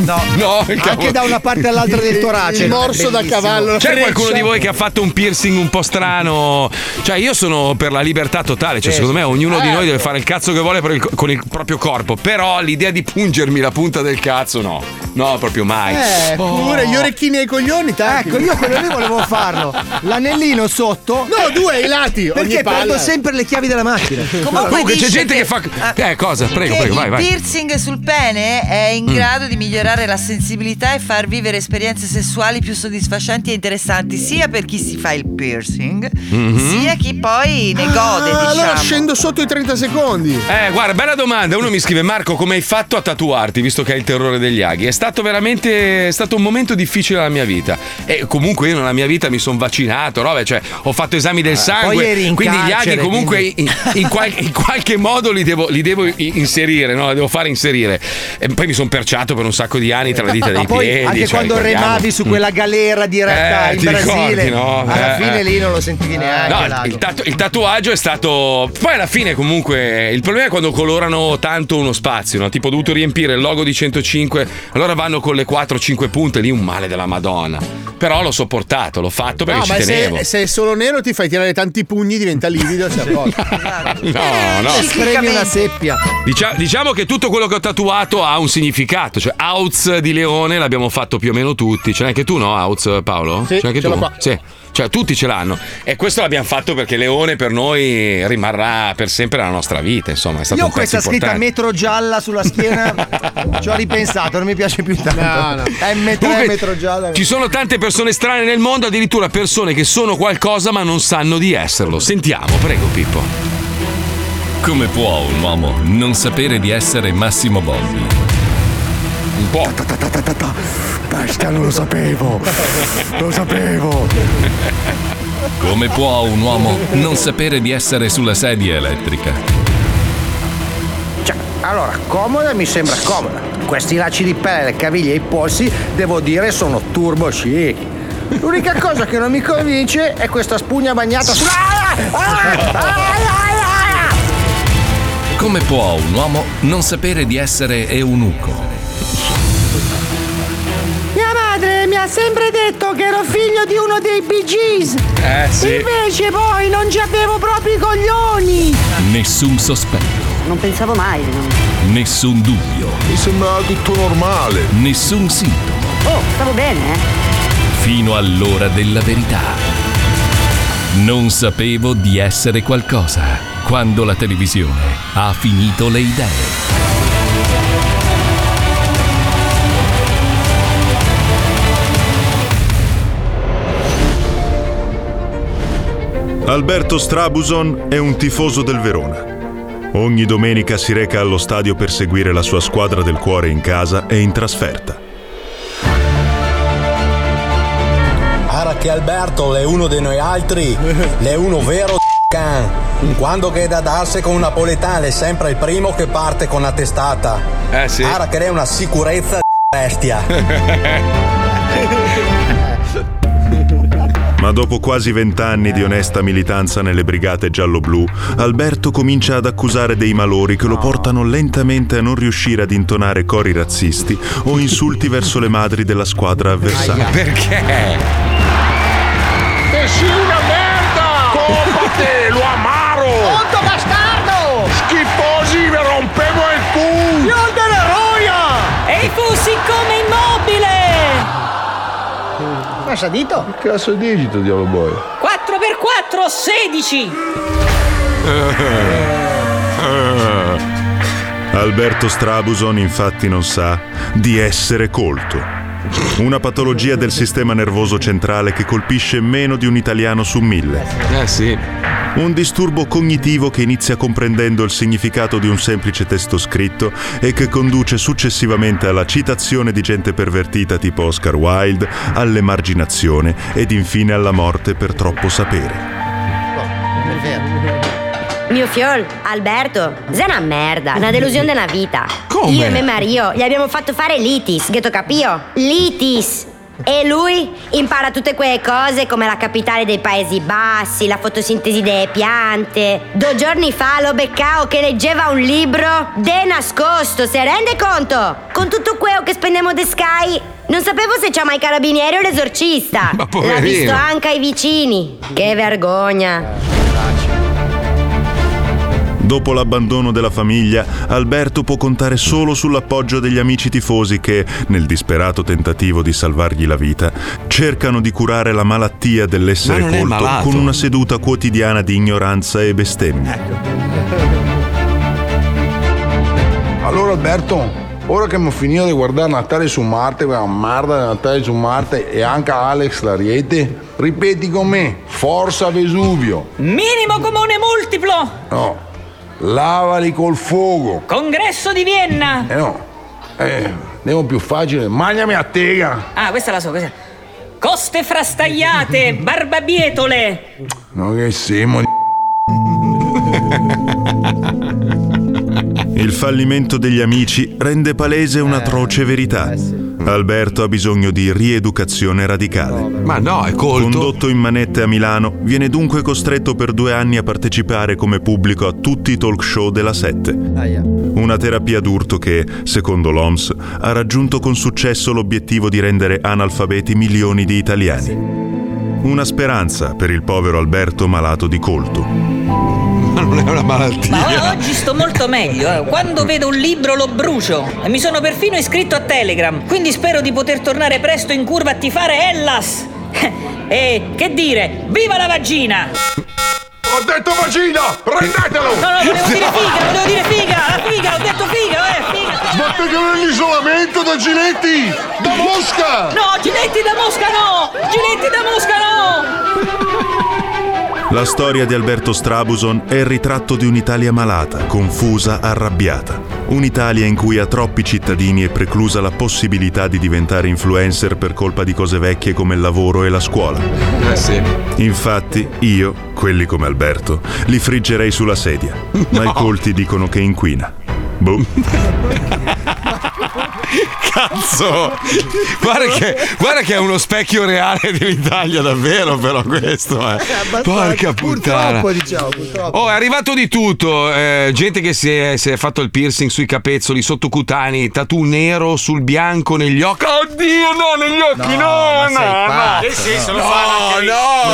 anche da una parte all'altra del torace, il morso da cavallo. C'è qualcuno di voi che ha fatto un piercing un po' strano? Cioè, io sono per la libertà totale, cioè secondo me ognuno di noi deve fare il cazzo che vuole con il proprio corpo, però l'idea di pungermi la punta del cazzo no. No, proprio mai. Pure gli orecchini ai coglioni, tacchi. Ecco, io quello lì volevo farlo. L'anellino sotto. No, due ai lati. Perché prendo sempre le chiavi della macchina. Comunque c'è gente che fa. Cosa? Prego, vai. Il piercing sul pene è in grado di migliorare la sensibilità e far vivere esperienze sessuali più soddisfacenti e interessanti, sia per chi si fa il piercing, sia chi poi ne gode. Allora scendo sotto i 30 secondi. Guarda, bella domanda. Uno mi scrive: Marco, come hai fatto a tatuarti, visto che hai il terrore degli aghi? È stato un momento difficile della mia vita. E comunque io nella mia vita mi sono vaccinato, ho fatto esami del sangue. Quindi gli aghi comunque in qualche modo li devo inserire, no? La devo fare inserire. E poi mi sono perciato per un sacco di anni tra le dita dei piedi. Anche quando remavi su quella galera diretta in Brasile, ricordi, no? Alla fine lì non lo sentivi neanche. No, il tatuaggio è stato. Poi alla fine, comunque, il problema è quando colorano tanto uno spazio, no? Tipo, ho dovuto riempire il logo di 105, allora vanno con le 4-5 punte, lì un male della Madonna. Però l'ho sopportato, l'ho fatto perché ci tenevo. Se è solo nero ti fai tirare tanti pugni, diventa livido. No. Spremi una seppia. Diciamo che tutto quello che ho tatuato ha un significato. Cioè, Auz di Leone l'abbiamo fatto più o meno tutti. Ce n'è anche tu, no, Auz, Paolo? Sì, ce n'è anche tu? Sì. Cioè, tutti ce l'hanno. E questo l'abbiamo fatto perché Leone per noi rimarrà per sempre la nostra vita. Insomma, è stato un pezzo importante. Io questa scritta metro gialla sulla schiena ci ho ripensato, non mi piace più tanto. Comunque, metro gialla. Ci sono tante persone strane nel mondo, addirittura persone che sono qualcosa ma non sanno di esserlo. Sentiamo, prego Pippo. Come può un uomo non sapere di essere Massimo Boldi? Un po'. Bestia, non lo sapevo. Lo sapevo. Come può un uomo non sapere di essere sulla sedia elettrica? Cioè, allora, comoda mi sembra comoda. Questi lacci di pelle, le caviglie e i polsi, devo dire, sono turbo chic. L'unica cosa che non mi convince è questa spugna bagnata su. Come può un uomo non sapere di essere eunuco? Mia madre mi ha sempre detto che ero figlio di uno dei Bee Gees. Sì. Invece poi non ci avevo proprio i coglioni. Nessun sospetto. Non pensavo mai. No. Nessun dubbio. Mi sembrava tutto normale. Nessun sintomo. Oh, stavo bene. Fino all'ora della verità. Non sapevo di essere qualcosa quando la televisione ha finito le idee. Alberto Strabuson è un tifoso del Verona. Ogni domenica si reca allo stadio per seguire la sua squadra del cuore in casa e in trasferta. Ara che Alberto è uno di noi altri, è uno vero can. Quando che è da darsi con un napoletano è sempre il primo che parte con la testata. Sì. Ara che è una sicurezza bestia. Ma dopo quasi 20 anni di onesta militanza nelle brigate giallo-blu, Alberto comincia ad accusare dei malori che lo portano lentamente a non riuscire ad intonare cori razzisti o insulti verso le madri della squadra avversaria. Perché? Tessina merda! Compate, lo amaro! Conto bastardo! Schifosi, vi rompevo il cu! Io della roia! E fossi come immobile! Dito? Che cazzo digito, diavolo boia? 4x4, 16! Alberto Strabuson infatti non sa di essere colto. Una patologia del sistema nervoso centrale che colpisce meno di un italiano su 1000. Sì. Un disturbo cognitivo che inizia comprendendo il significato di un semplice testo scritto e che conduce successivamente alla citazione di gente pervertita tipo Oscar Wilde, all'emarginazione ed infine alla morte per troppo sapere. Mio fiol, Alberto, sei una merda, una delusione della vita. Come? Io e me Mario gli abbiamo fatto fare litis, che to capio? Litis! E lui impara tutte quelle cose come la capitale dei Paesi Bassi, la fotosintesi delle piante. 2 giorni fa lo beccao che leggeva un libro de nascosto, se rende conto? Con tutto quello che spendiamo de Sky, non sapevo se c'ha mai carabinieri o l'esorcista. Ma poverino. L'ha visto anche ai vicini. Che vergogna. Dopo l'abbandono della famiglia, Alberto può contare solo sull'appoggio degli amici tifosi che, nel disperato tentativo di salvargli la vita, cercano di curare la malattia dell'essere colto con una seduta quotidiana di ignoranza e bestemmie. Allora Alberto, ora che mi finito di guardare Natale su Marte, quella merda di Natale su Marte, e anche Alex l'Ariete, ripeti con me, forza Vesuvio. Minimo comune multiplo. No, lavali col fuoco. Congresso di Vienna. Andiamo più facile, mangiami a tega. Ah, questa la so, questa. Coste frastagliate, barbabietole. No che semo di... Il fallimento degli amici rende palese un'atroce verità. Alberto ha bisogno di rieducazione radicale. Ma no, è colto. Condotto in manette a Milano, viene dunque costretto per 2 anni a partecipare come pubblico a tutti i talk show della 7. Una terapia d'urto che, secondo l'OMS, ha raggiunto con successo l'obiettivo di rendere analfabeti milioni di italiani. Una speranza per il povero Alberto malato di colto. Ma non è una malattia. Ma oggi sto molto meglio. Quando vedo un libro lo brucio. E mi sono perfino iscritto a Telegram. Quindi spero di poter tornare presto in curva a tifare Hellas. E che dire, viva la vagina! Ho detto vagina! Prendetelo! No, volevo dire figa! Figa, ho detto figa! Ma perché non l'isolamento da Giletti? Da Mosca! No, Giletti da Mosca no! La storia di Alberto Strabuson è il ritratto di un'Italia malata, confusa, arrabbiata. Un'Italia in cui a troppi cittadini è preclusa la possibilità di diventare influencer per colpa di cose vecchie come il lavoro e la scuola. Sì. Infatti io, quelli come Alberto, li friggerei sulla sedia, ma i colti dicono che inquina. Cazzo! Guarda che è uno specchio reale dell'Italia, davvero, però questo è. Porca puttana. Purtroppo. Oh, è arrivato di tutto. Gente che si è fatto il piercing sui capezzoli, sottocutanei, tattoo nero sul bianco negli occhi. Oddio, no, negli occhi, no.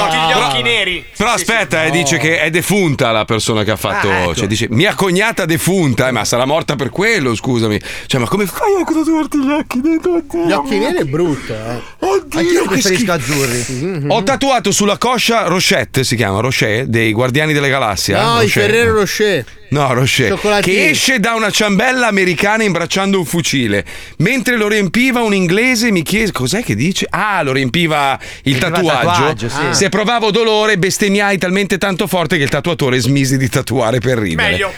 Tutti gli occhi neri. Però aspetta, dice che è defunta la persona che ha fatto. Ecco. Cioè, dice mia cognata defunta, ma sarà morta per quello, scusami. Cioè, ma come fai a tatuarti gli occhi dentro? Oddio, gli occhi neri è brutto, Oddio, anch'io preferisco azzurri. Ho tatuato sulla coscia Rochette, si chiama Rochette, dei Guardiani delle Galassie. No, il Ferrero Rocher. No, Rochette, che esce da una ciambella americana imbracciando un fucile. Mentre lo riempiva un inglese mi chiese cos'è che dice. Ah, lo riempiva il tatuaggio. Sì. Se provavo dolore bestemmiai talmente tanto forte che il tatuatore smise di tatuare per ridere. Meglio.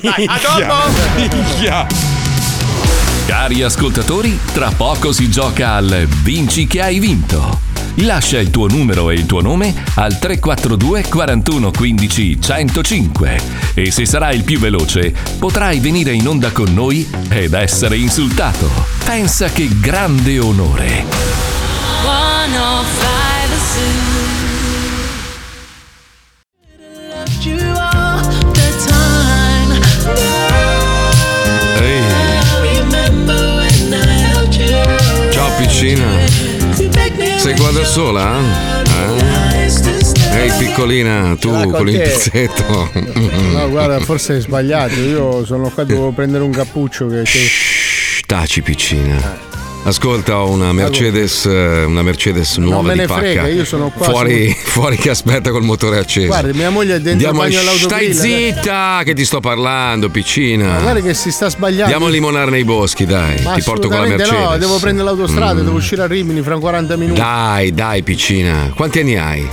Dai, a dopo. Cari ascoltatori, tra poco si gioca al Vinci che hai vinto. Lascia il tuo numero e il tuo nome al 342 41 15 105 e se sarai il più veloce potrai venire in onda con noi ed essere insultato. Pensa che grande onore. 105. Ehi. Ciao piccina, sei qua da sola? Ehi piccolina, tu con il pizzetto. No, guarda, forse hai sbagliato. Io sono qua, devo prendere un cappuccio che... Shhh, taci piccina. Ascolta, ho una Mercedes nuova di pacca. Non me ne frega, io sono qua. Fuori che aspetta col motore acceso. Guarda, mia moglie è dentro il bagno all'autogrill. Stai zitta, che ti sto parlando, piccina. Ma guarda che si sta sbagliando. Andiamo a limonare nei boschi, dai. Ma ti porto con la Mercedes. No, devo prendere l'autostrada, devo uscire a Rimini fra 40 minuti. Dai, piccina. Quanti anni hai?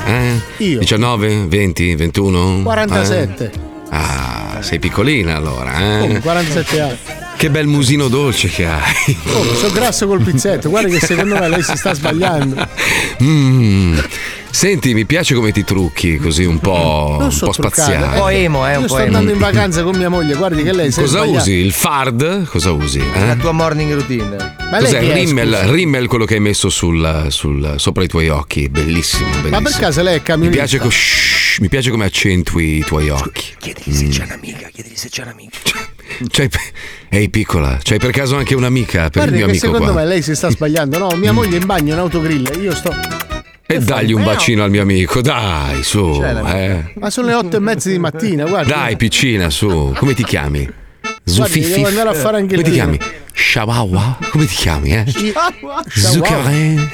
Io. 19, 20, 21? 47. Ah, sei piccolina allora, 47 anni. Che bel musino dolce che hai. Oh, sono grasso col pizzetto. Guarda che secondo me lei si sta sbagliando. Senti, mi piace come ti trucchi, così un po' spaziale. Un po' emo, un po' emo. Io sto andando in vacanza con mia moglie, guardi che lei si è sbagliata. Cosa usi? Il fard? Cosa usi? La tua morning routine. Ma cos'è? Rimmel, quello che hai messo sopra i tuoi occhi, bellissimo. Ma per caso lei è camionista? Mi piace come accentui i tuoi occhi. Chiedili se c'è un'amica. Ehi piccola, c'hai per caso anche un'amica? Guarda, mio amico secondo me lei si sta sbagliando. No, mia moglie è in bagno in autogrill. Io sto... E dagli un bacino al mio amico, dai, su. Ma sono le 8:30 di mattina, guarda. Dai, piccina, su. Come ti chiami? Zufifi. Devo andare a fare anche il primo. Come ti chiami? Shawawa? Come ti chiami, eh? Zucchero.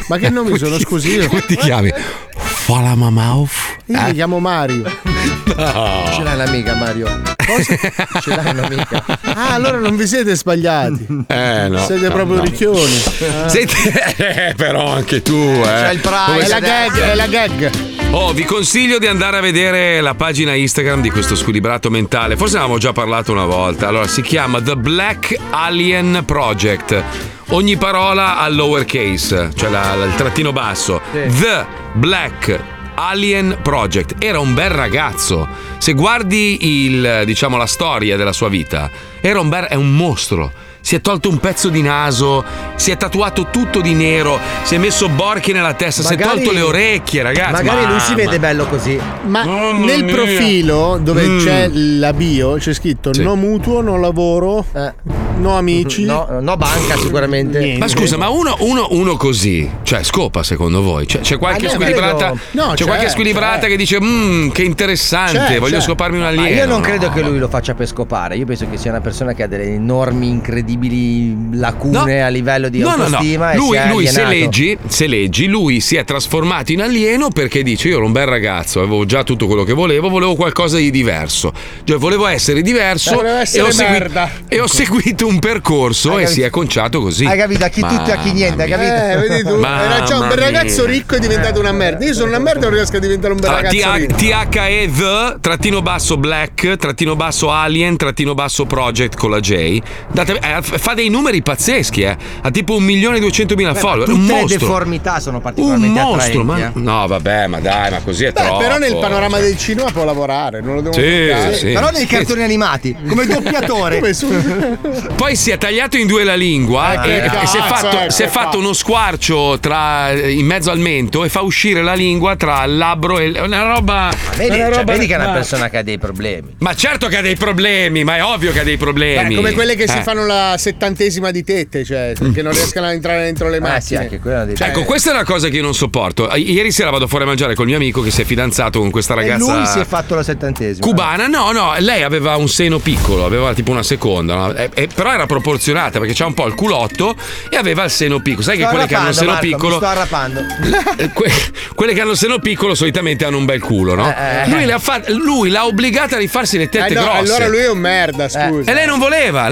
Ma che nomi sono, scusi? Come ti chiami? Falamamauf? Io mi chiamo Mario. No. Ce l'hai l'amica, Mario? Cosa? Ce l'hai un'amica. Ah, allora non vi siete sbagliati. No. Siete proprio ricchioni. Ah. Senti, però anche tu, C'è il pride. È la gag, è la gag. Oh, vi consiglio di andare a vedere la pagina Instagram di questo squilibrato mentale. Forse ne avevamo già parlato una volta. Allora, si chiama The Black Alien Project. Ogni parola al lowercase, cioè il trattino basso. Sì. The Black Alien Project. Era un bel ragazzo. Se guardi la storia della sua vita, è un mostro. Si è tolto un pezzo di naso, si è tatuato tutto di nero, si è messo borchie nella testa, si è tolto le orecchie, ragazzi. Magari lui si vede bello così. Ma nel profilo dove c'è la bio c'è scritto no mutuo, no lavoro, no amici, no banca sicuramente. Niente. Ma scusa, ma uno così, cioè scopa secondo voi? Cioè, c'è qualche squilibrata? No, c'è qualche squilibrata che dice che interessante, voglio scoparmi un alieno. Ma io non credo che lui lo faccia per scopare. Io penso che sia una persona che ha delle enormi, incredibili lacune a livello di autostima. No. Lui se leggi, lui si è trasformato in alieno perché dice: io ero un bel ragazzo, avevo già tutto quello che volevo qualcosa di diverso. Cioè, volevo essere diverso e ho seguito un percorso e si è conciato così. Hai capito? A chi tutto e a chi niente, hai capito? Vedi tu? Era già un bel ragazzo ricco e è diventato una merda. Io sono una merda e non riesco a diventare un bel ragazzo ricco. THE _black _alien _project con la J. Fa dei numeri pazzeschi, ha tipo 1.200.000 follower. Un mostro. Le deformità sono particolarmente attraenti. No, vabbè, ma dai, ma così è troppo. Però nel panorama del cinema può lavorare, non lo devo dire. Sì. Però nei cartoni animati, come doppiatore. Poi si è tagliato in due la lingua e si è fatto uno squarcio in mezzo al mento e fa uscire la lingua tra il labbro e una roba. Vedi che è una persona che ha dei problemi. Ma certo che ha dei problemi, ma è ovvio che ha dei problemi. Come quelle che si fanno la 70ª di tette, cioè che non riescano a entrare dentro le macchine. Sì, ecco, questa è una cosa che io non sopporto. Ieri sera vado fuori a mangiare col mio amico che si è fidanzato con questa ragazza. E lui si è fatto la 70ª cubana. No, lei aveva un seno piccolo, aveva tipo una seconda, però era proporzionata perché c'ha un po' il culotto e aveva il seno piccolo. Sai che quelli che hanno il seno piccolo. Mi sto arrapando. Quelle che hanno il seno piccolo solitamente hanno un bel culo, no? Lui l'ha obbligata a rifarsi le tette grosse. Allora lui è un merda, scusa. E lei non voleva.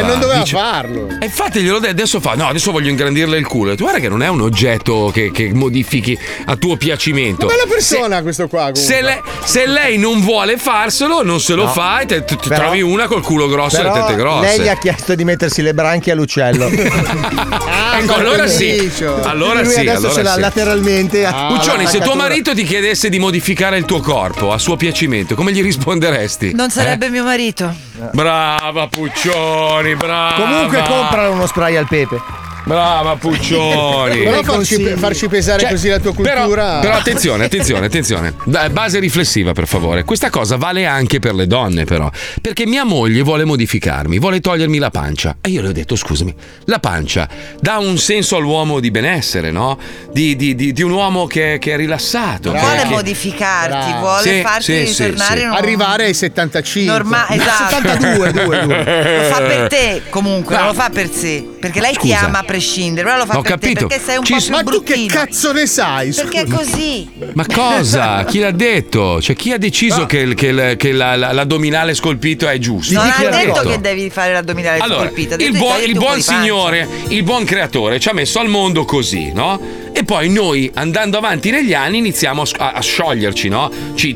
Non doveva farlo. E infatti glielo detto, adesso voglio ingrandirle il culo. Guarda che non è un oggetto che modifichi a tuo piacimento. Ma bella persona questo qua. Se lei non vuole farselo, non se lo fa e ti trovi una col culo grosso e le tette grosse. Lei gli ha chiesto di mettersi le branchie all'uccello. Ecco, allora sì. Allora lui adesso ce l'ha lateralmente. Puccioni, se tuo marito ti chiedesse di modificare il tuo corpo a suo piacimento, come gli risponderesti? Non sarebbe mio marito. Brava Puccioni. Brava. Comunque comprano uno spray al pepe. Brava Puccioni. Però farci pesare così la tua cultura. Però attenzione. Base riflessiva, per favore. Questa cosa vale anche per le donne, però. Perché mia moglie vuole modificarmi, vuole togliermi la pancia. E io le ho detto: scusami, la pancia dà un senso all'uomo di benessere, no? Di un uomo che è rilassato. Vuole modificarti, vuole farti ritornare. Arrivare ai 75. Esatto. 72. Lo fa per te, comunque, non lo fa per sé. Perché lei ti ama. A prescindere, però lo fa per te perché sei un po' più bruttino. Ma tu che cazzo ne sai? Perché è così. Ma cosa? Chi l'ha detto? Cioè, chi ha deciso che l'addominale scolpito è giusto? Non ha detto che devi fare l'addominale scolpito. Il buon signore, il buon creatore ci ha messo al mondo così, no? E poi noi, andando avanti negli anni, iniziamo a scioglierci, no? Ci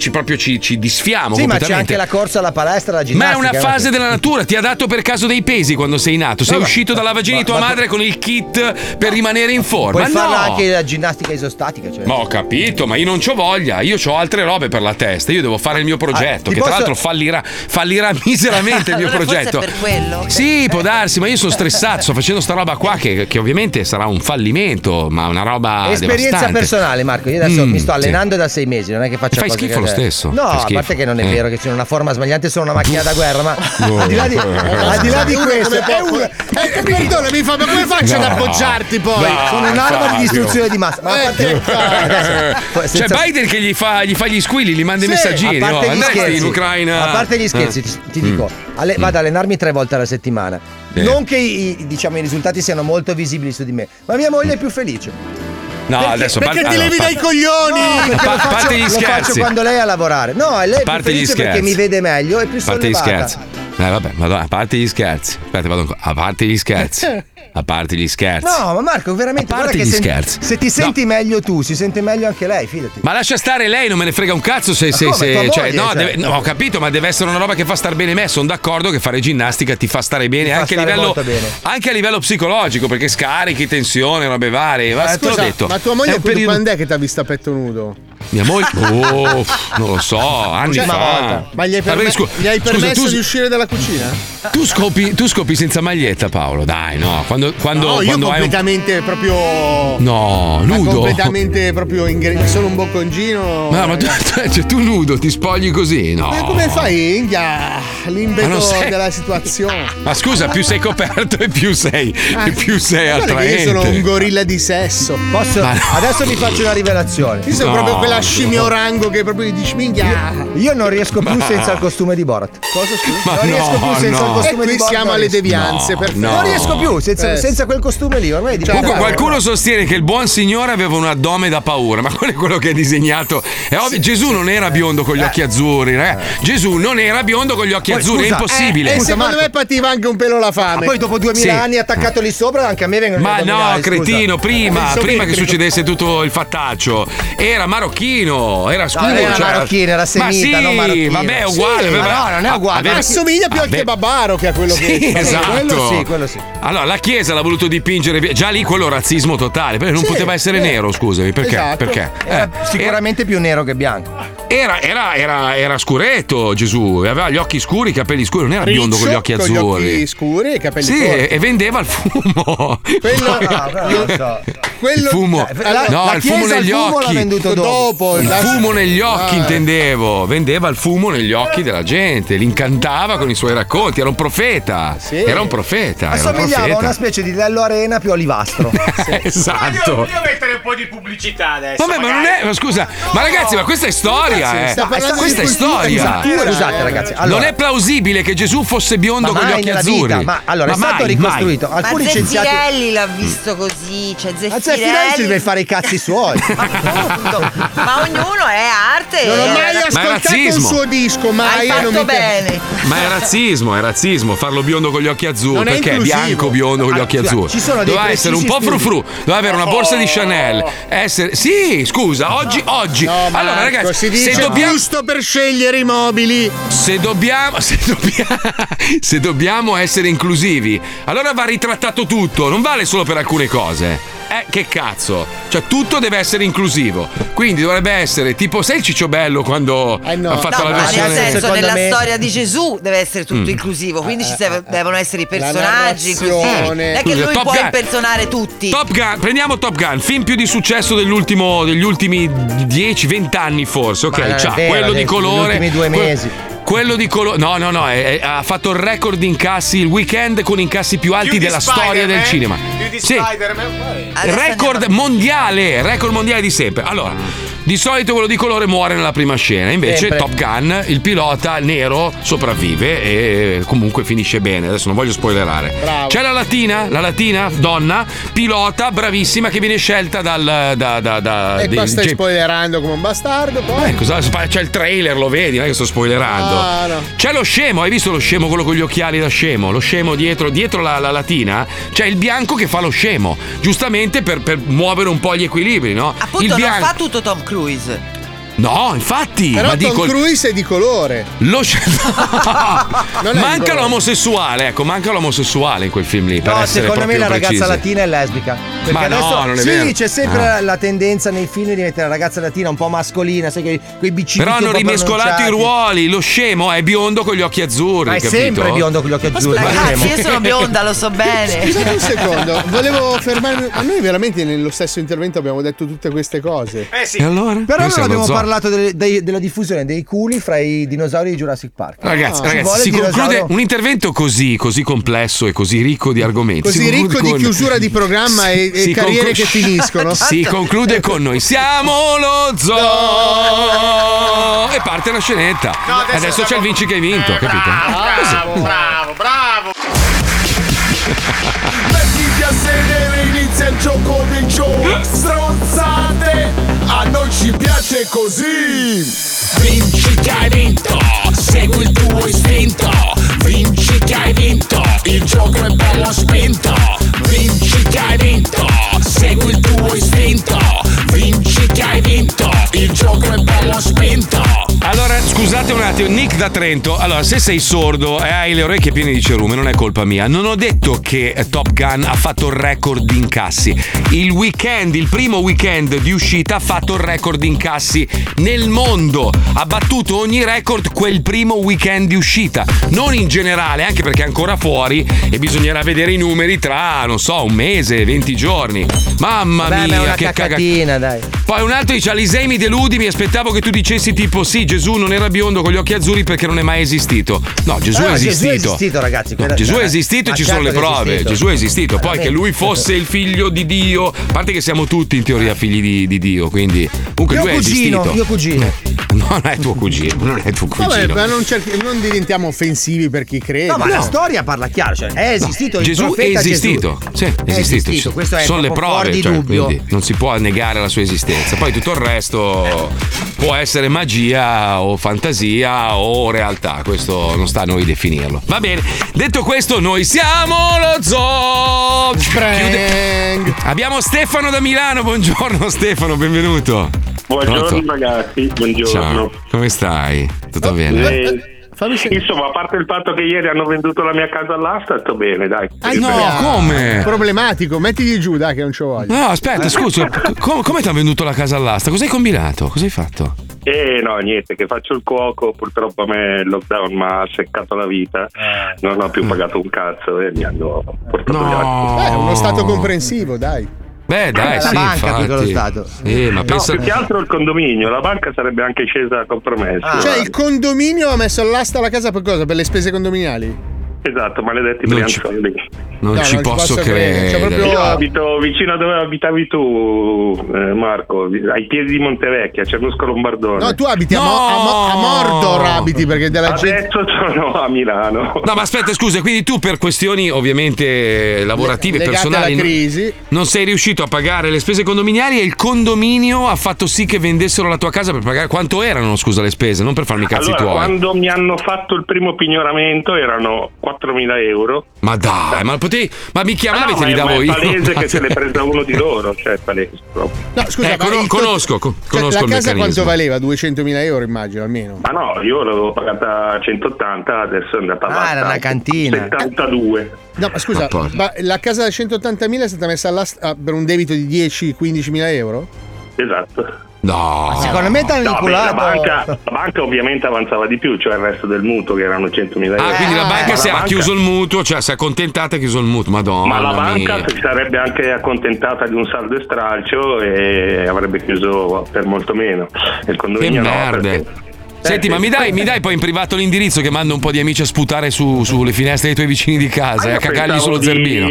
disfiamo completamente. Sì, ma c'è anche la corsa alla palestra, la ginnastica. Ma è una fase della natura. Ti ha dato per caso dei pesi quando sei nato. Sei uscito dalla vagina di tua madre con il kit per rimanere in forma. Puoi farla anche la ginnastica isostatica, cioè. Ma ho capito, ma io non c'ho voglia. Io c'ho altre robe per la testa. Io devo fare il mio progetto, che tra l'altro fallirà miseramente il mio progetto. Forse per quello. Sì, può darsi, ma io sono stressato. Sto facendo sta roba qua che ovviamente sarà un fallimento, ma una roba realtà esperienza devastante. Personale, Marco, io adesso mi sto allenando da 6 mesi, non è che faccio cose schifo che... lo stesso. No, a parte che non è vero che sono una forma sbagliante, sono una macchina da guerra, ma al di là di questo perdonami Fabio, come faccio ad appoggiarti poi? Sono un'arma di distruzione di massa. Cioè Biden che gli fa gli squilli, gli manda i messaggini, no? Andresti in Ucraina. A parte gli scherzi, ti dico, vado ad allenarmi 3 volte alla settimana. Non che i risultati siano molto visibili su di me, ma mia moglie è più felice. No, perché, adesso ti levi dai coglioni. No, lo faccio quando lei è a lavorare. No, lei è più felice perché mi vede meglio e più sollevata. A parte gli scherzi. Aspetta, vado ancora. A parte gli scherzi. A parte gli scherzi. No, ma Marco, veramente. A parte gli scherzi. Se ti senti meglio tu, si sente meglio anche lei, fidati. Ma lascia stare lei, non me ne frega un cazzo se cioè, no, deve, no, ho capito, ma deve essere una roba che fa star bene me. Sono d'accordo che fare ginnastica ti fa stare bene, anche a livello psicologico, perché scarichi tensione, robe varie. Ma te l'ho detto. Ma tua moglie quando è che ti ha visto a petto nudo? Mia moglie? Oh, non lo so, anni fa. Ma gli hai permesso di uscire dalla cucina? Tu scopi senza maglietta, Paolo, dai, no. Quando io completamente proprio. No, nudo. Completamente proprio solo un bocconcino. No, ma tu nudo, ti spogli così, no? Ma come fai, India? L'impeto della situazione. Ma scusa, più sei coperto e più sei attraente. Io sono un gorilla di sesso. Adesso vi faccio una rivelazione. Io sono proprio quella scimmiorango che proprio dici minchia. Io non riesco più senza il costume di Borat. Cosa scusa? Non riesco più senza il costume di Borat. Siamo alle devianze, perfetto. Non riesco più senza quel costume lì. Ormai qualcuno sostiene che il buon signore aveva un addome da paura, ma quello è quello che è disegnato. È ovvio, Gesù non era biondo con gli occhi azzurri, Gesù non era biondo con gli occhi azzurri, è impossibile. E secondo me pativa anche un pelo la fame. Ma poi dopo 2000 anni attaccato lì sopra, anche a me vengono. Ma no, cretino, prima che succedesse tutto il fattaccio, era marocchino, era scuro, marocchino, era semita, non marocchino. Vabbè, è uguale, ma no, non è uguale. Assomiglia più al kebabaro che a quello che esatto. Quello sì. Allora, la Chiesa l'ha voluto dipingere già lì, quello razzismo totale, perché non poteva essere nero, scusami, perché? Esatto. Perché? Era sicuramente più nero che bianco. Era scuretto Gesù, aveva gli occhi scuri, i capelli scuri, non era biondo con gli occhi azzurri. Con gli occhi scuri e i capelli corti. E vendeva il fumo. Il fumo. Il fumo negli occhi. Dopo, il fumo negli occhi intendevo. Vendeva il fumo negli occhi della gente, li incantava con i suoi racconti, era un profeta. Sì. Era un profeta. Assomigliava a una specie di Lello Arena più olivastro. Sì. Esatto. Voglio mettere un po' di pubblicità adesso. Vabbè, ma non è, ma scusa, ma ragazzi, ma questa è storia. Questa è storia. Scusate, ragazzi. Allora, non è plausibile che Gesù fosse biondo con gli occhi azzurri. Ma allora è stato ricostruito. Alcuni scienziati. Zeffirelli l'ha visto così. Cioè Zeffirelli si deve fare i cazzi suoi. Ma ognuno è arte. Non ho mai ascoltato il suo disco. Mai. Hai fatto bene. Ma è razzismo farlo biondo con gli occhi azzurri. Perché è bianco biondo con gli occhi azzurri. Doveva essere un po' frufru. Doveva avere una borsa di Chanel. Sì, scusa, oggi. Allora, ragazzi, se dobbiamo giusto per scegliere i mobili. Se dobbiamo essere inclusivi, allora va ritrattato tutto, non vale solo per alcune cose. Che cazzo? Cioè tutto deve essere inclusivo. Quindi dovrebbe essere tipo sei il Cicciobello quando ha fatto la versione. Nel senso nella storia di Gesù deve essere tutto inclusivo. Quindi devono essere i personaggi inclusivi. Non è che lui può impersonare tutti. Top Gun, prendiamo Top Gun, film più di successo degli ultimi 10-20 anni forse. Ok, quello di colore. Negli ultimi 2 mesi. Quello di colore. No, ha fatto il record di incassi il weekend con incassi più alti della storia del cinema. Più di Spider-Man. Record mondiale di sempre. Allora, di solito quello di colore muore nella prima scena, invece Top Gun, il pilota nero sopravvive e comunque finisce bene. Adesso non voglio spoilerare. Bravo. C'è la latina donna pilota bravissima che viene scelta da e qua stai spoilerando come un bastardo. Poi c'è il trailer, lo vedi, non è che sto spoilerando. No. C'è lo scemo, hai visto lo scemo, quello con gli occhiali da scemo, lo scemo dietro la latina, c'è il bianco che fa lo scemo, giustamente per muovere un po' gli equilibri, no? Appunto, non fa tutto Tom Cruise. No, infatti. Però ma Tom Cruise è di colore. Manca l'omosessuale, ecco, manca l'omosessuale in quel film lì. No, secondo me la ragazza latina è lesbica. Perché ma adesso no, non è vero. Sì, c'è sempre la tendenza nei film di mettere la ragazza latina un po' mascolina, sai, quei bicipiti. Però hanno rimescolato i ruoli, lo scemo è biondo con gli occhi azzurri. Ma è capito? Sempre biondo con gli occhi azzurri. Ragazzi, io sono bionda, lo so bene. Scusate un secondo, volevo fermarmi. A noi veramente nello stesso intervento abbiamo detto tutte queste cose. Eh sì. E allora? Però non abbiamo parlato della diffusione dei culi fra i dinosauri di Jurassic Park. Ragazzi, si conclude un intervento così complesso e così ricco di argomenti. Così ricco di chiusura di programma e carriere che finiscono. Si conclude con noi siamo lo zoo e parte la scenetta. No, adesso c'è il vinci che hai vinto, capito? Bravo. Mettiti a sedere, inizia il gioco dei stronzate, a noi ci piace così. Vinci che hai vinto, segui il tuo istinto. Vinci che hai vinto, il gioco è bello spinto. Vinci che hai vinto, segui il tuo istinto. Vinci che hai vinto, il gioco è bello spinto. Allora, scusate un attimo, Nick da Trento. Allora, se sei sordo e hai le orecchie piene di cerume, non è colpa mia. Non ho detto che Top Gun ha fatto il record di incassi. Il primo weekend di uscita ha fatto il record di incassi nel mondo. Ha battuto ogni record quel primo weekend di uscita. Non in generale, anche perché è ancora fuori e bisognerà vedere i numeri tra, non so, un mese, 20 giorni. Mamma mia, ma che cagatina, dai. Poi un altro dice: Alisei, mi deludi, mi aspettavo che tu dicessi tipo sì, Gesù non era biondo con gli occhi azzurri perché non è mai esistito. No, Gesù è esistito. Gesù è esistito, ragazzi. Gesù è esistito e ci sono le prove. Gesù è esistito. Poi che lui fosse il figlio di Dio. A parte che siamo tutti in teoria figli di Dio, quindi comunque lui è esistito. Mio cugino. No, non è tuo cugino. Vabbè, ma non diventiamo offensivi per chi crede. No, ma la storia parla chiaro, cioè è esistito. No. Gesù è esistito. Gesù. Sì, è esistito. Questo sono le prove, cioè, quindi non si può negare la sua esistenza. Poi tutto il resto può essere magia o fantasia o realtà, questo non sta a noi definirlo. Va bene, detto questo noi siamo lo zoo. Abbiamo Stefano da Milano, buongiorno Stefano, benvenuto. Buongiorno ragazzi, buongiorno. Ciao. Come stai? Tutto bene? Insomma, a parte il fatto che ieri hanno venduto la mia casa all'asta, sto bene, dai. Come? Problematico, mettiti giù, dai, che non ci voglio. No, aspetta, scusa, come ti hanno venduto la casa all'asta? Cos'hai combinato? Cos'hai fatto? No, niente, che faccio il cuoco, purtroppo a me il lockdown mi ha seccato la vita, non ho più pagato un cazzo e mi hanno portato via. È uno stato comprensivo, dai. Beh, dai, la banca, piccolo stato. Ma pensa... No, più che altro il condominio, la banca sarebbe anche scesa a compromesso. Cioè il condominio ha messo all'asta la casa per cosa? Per le spese condominiali? Esatto, maledetti brianzoli. Non ci posso credere. Io abito vicino a dove abitavi tu, Marco, ai piedi di Montevecchia, Cernusco Lombardone. No, tu abiti a Mordor, abiti perché della adesso sono a Milano. No, ma aspetta, scusa, quindi tu per questioni ovviamente lavorative e personali alla crisi. Non sei riuscito a pagare le spese condominiali e il condominio ha fatto sì che vendessero la tua casa per pagare quanto erano, scusa, le spese, non per farmi i cazzi tuoi. Quando mi hanno fatto il primo pignoramento erano 4.000 euro. Ma dai, ma potevi. Ma mi chiamavi te li davo io. Ma è palese che se l'è presa uno di loro. Cioè, palese proprio. No, scusa, conosco la casa quanto valeva? 200.000 euro, immagino, almeno. Ma no, io l'avevo pagata 180, adesso è andata avanti. Era una cantina. 72. No, ma scusa, ma la casa da 180.000 è stata messa all'asta per un debito di 10-15.000 euro? Esatto. No, secondo me t'hanno vincolato. La banca ovviamente avanzava di più, cioè il resto del mutuo che erano 100.000 euro. Quindi la banca ha chiuso il mutuo, cioè si è accontentata e chiuso il mutuo, madonna. Ma la banca si sarebbe anche accontentata di un saldo e stralcio e avrebbe chiuso per molto meno. Il condominio che merda. Perché... Senti, ma mi dai poi in privato l'indirizzo che mando un po' di amici a sputare sulle finestre dei tuoi vicini di casa e a cagargli sullo zerbino.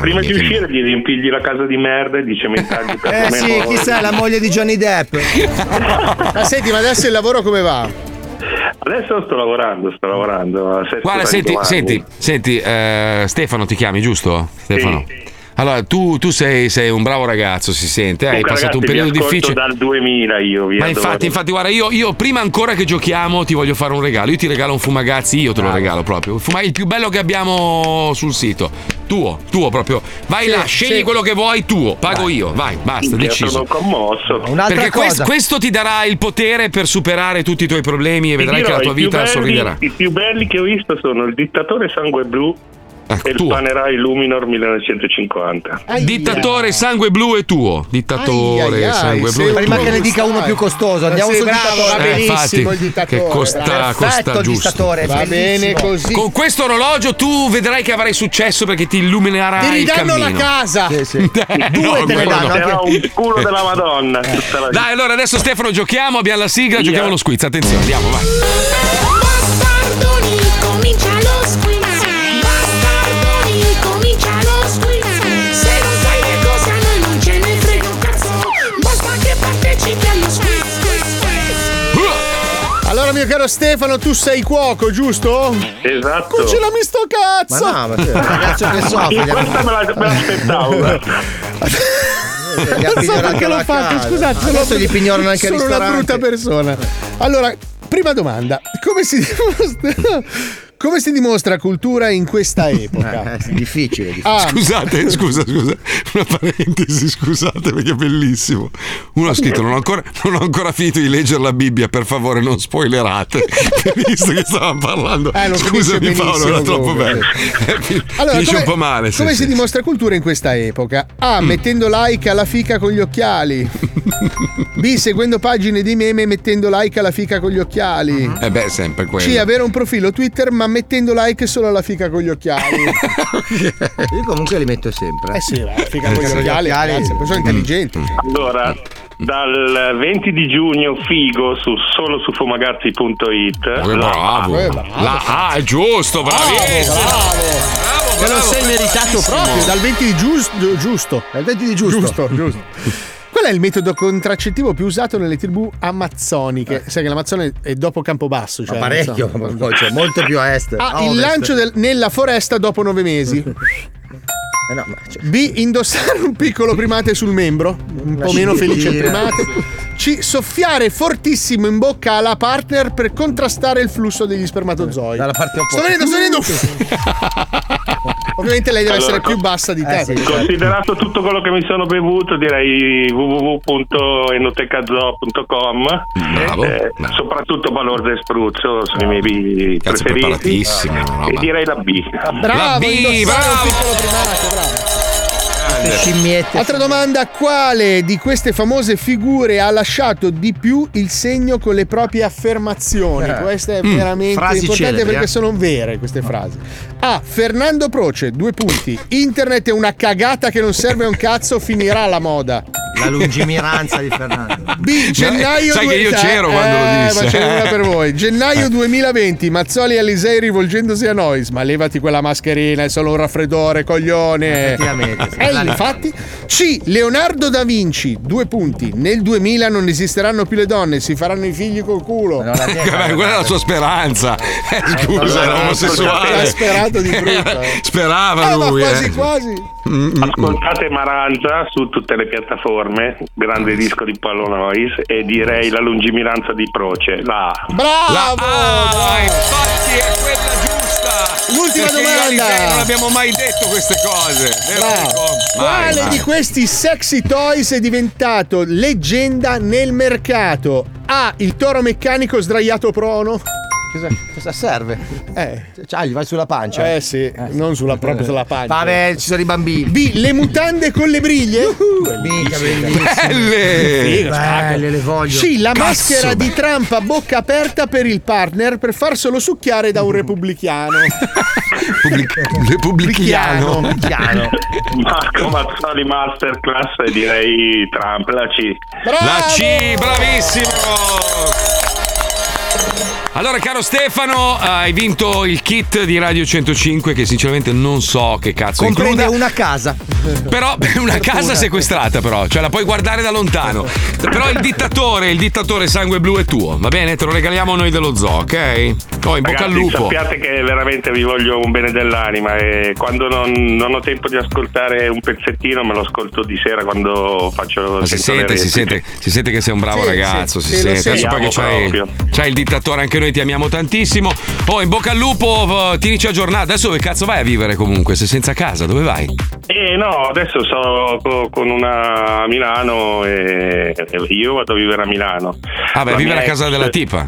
Prima di uscire gli riempigli la casa di merda e di cementargli per me. Sì, chissà, la moglie di Johnny Depp. Ma senti, ma adesso il lavoro come va? Adesso sto lavorando. Guarda, senti, Stefano ti chiami, giusto? Stefano. Sì. Allora, tu sei un bravo ragazzo, si sente. Hai passato un periodo difficile. Dal 2000 io. Via, ma infatti, guarda, io prima ancora che giochiamo ti voglio fare un regalo. Io ti regalo un Fumagazzi, io te lo regalo proprio. Il più bello che abbiamo sul sito. Tuo proprio. Vai là, scegli quello che vuoi, tuo. Pago io. Vai, basta, deciso. Sono commosso. Un'altra perché cosa. Questo ti darà il potere per superare tutti i tuoi problemi e vedrai che la tua vita sorriderà. I più belli che ho visto sono il dittatore sangue blu. E il Panerai Luminor 1950. Aia. Dittatore sangue blu è tuo. Dittatore sangue blu. Prima che ne dica uno più costoso, andiamo sul dittatore. Benissimo, il dittatore. Che costa giusto. Va bene così. Con questo orologio tu vedrai che avrai successo perché ti illuminerai il cammino. Ti ridanno la casa. Sì. Due te ne danno. Era un culo della Madonna. Dai, allora adesso Stefano giochiamo, abbiamo la sigla, giochiamo lo squiz. Attenzione, andiamo, vai. Bastardoni, comincia lo squiz. Allora, mio caro Stefano, tu sei cuoco, giusto? Esatto. Cucinami sto cazzo! Ma no, ma sei un ragazzo che soffre. Questa me l'aspettavo. Non so perché l'ho fatto, scusate. Adesso gli pignorano anche al ristorante. Sono una brutta persona. Allora, prima domanda. Come si dimostra cultura in questa epoca? Difficile. Scusa, una parentesi, scusate perché è bellissimo. Uno ha scritto: non ho ancora finito di leggere la Bibbia, per favore non spoilerate. Visto che stavamo parlando. Scusami Paolo, era troppo bello. Allora, finisce un po' male. Come si dimostra cultura in questa epoca? A. Mettendo like alla fica con gli occhiali. B. Seguendo pagine di meme mettendo like alla fica con gli occhiali. E beh, sempre quello. C. Avere un profilo Twitter ma mettendo like solo alla fica con gli occhiali. Io comunque li metto sempre. Eh sì, la fica con gli occhiali, ragazzi, persone intelligenti. Allora, dal 20 di giugno figo solo su fumagazzi.it. Bravo. La è giusto, bravissimo. Bravo. Te lo sei meritato proprio dal 20 di giusto. Dal 20 di giusto. Qual è il metodo contraccettivo più usato nelle tribù amazzoniche? Sai che l'Amazzone è dopo Campobasso, cioè parecchio, cioè molto più a est. A. Il lancio nella foresta dopo 9 mesi. B. Indossare un piccolo primate sul membro, un po' meno felice il primate. C. Soffiare fortissimo in bocca alla partner per contrastare il flusso degli spermatozoi. Dalla parte opposta. Sto venendo. Ovviamente lei deve essere più bassa di te. Sì, considerato tutto quello che mi sono bevuto, direi www.enotecazo.com. Bravo. Soprattutto Balorza e Spruzzo sono i miei preferiti. E direi la B. Bravo, bravo. Altra domanda: quale di queste famose figure ha lasciato di più il segno con le proprie affermazioni? Questa è veramente importante celebri, perché sono vere queste frasi. A. Fernando Proce, 2 punti. Internet è una cagata che non serve a un cazzo, finirà la moda. La lungimiranza di Fernando. B. Gennaio. Sai che io c'ero quando lo disse. Ma c'era una per voi. Gennaio 2020, Mazzoli e Alisei rivolgendosi a Noise: ma levati quella mascherina, è solo un raffreddore, coglione. Infatti. C. Leonardo da Vinci, 2 punti. Nel 2000 non esisteranno più le donne, si faranno i figli col culo. No, quella è la sua speranza. Scusa, era omosessuale. Sperato di brutto. Sperava lui. Ma quasi. Ascoltate Maranza su tutte le piattaforme, grande disco di Paolo Noise, e direi la lungimiranza di Proce. La A. Bravo! Infatti è quella giusta. L'ultima domanda. Non abbiamo mai detto queste cose. Quale di questi sexy toys è diventato leggenda nel mercato? A. Il toro meccanico sdraiato prono. Cosa serve? Gli vai sulla pancia. Sì. Non proprio sulla pancia. Vabbè, ci sono i bambini. B. Le mutande con le briglie. Belle, le voglio. C. La maschera di Trump a bocca aperta per il partner per farselo succhiare da un repubblichiano. Repubblichiano. Marco Mazzoli masterclass, e direi Trump. La C. Bravo! La C, bravissimo. Allora, caro Stefano, hai vinto il kit di Radio 105 che sinceramente non so che cazzo comprende includa. Una casa. Però una casa sequestrata, però, cioè la puoi guardare da lontano. Però il dittatore sangue blu è tuo, va bene? Te lo regaliamo noi dello zoo, ok? Poi in bocca al lupo. Sappiate che veramente vi voglio un bene dell'anima e quando non ho tempo di ascoltare un pezzettino me lo ascolto di sera quando faccio. Si sente che sei un bravo ragazzo, si sente. Adesso poi che c'hai il dittatore, anche noi ti amiamo tantissimo. Oh, in bocca al lupo, tienici aggiornato. Adesso dove cazzo vai a vivere comunque? Sei senza casa, dove vai? No, adesso sto con una a Milano e io vado a vivere a Milano. Ah, beh, vive a casa della tipa.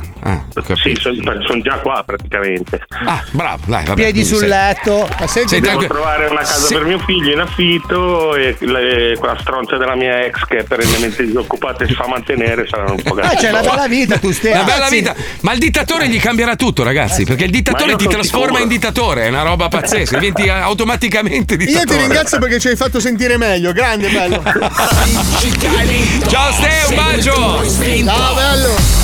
Sì, sono già qua praticamente. Ah, bravo, dai, vabbè, piedi sul letto. Devo trovare una casa per mio figlio in affitto e quella stronza della mia ex che è perennemente disoccupata e si fa mantenere, saranno un po' gattino. C'è una bella vita tu, Stefano. Una bella vita, ma il dittatore gli cambierà tutto, ragazzi, perché il dittatore ti trasforma in dittatore, è una roba pazzesca, diventi automaticamente dittatore. Io ti ringrazio perché ci hai fatto sentire meglio, grande, bello. Ciao Ste, un bacio. Ciao bello.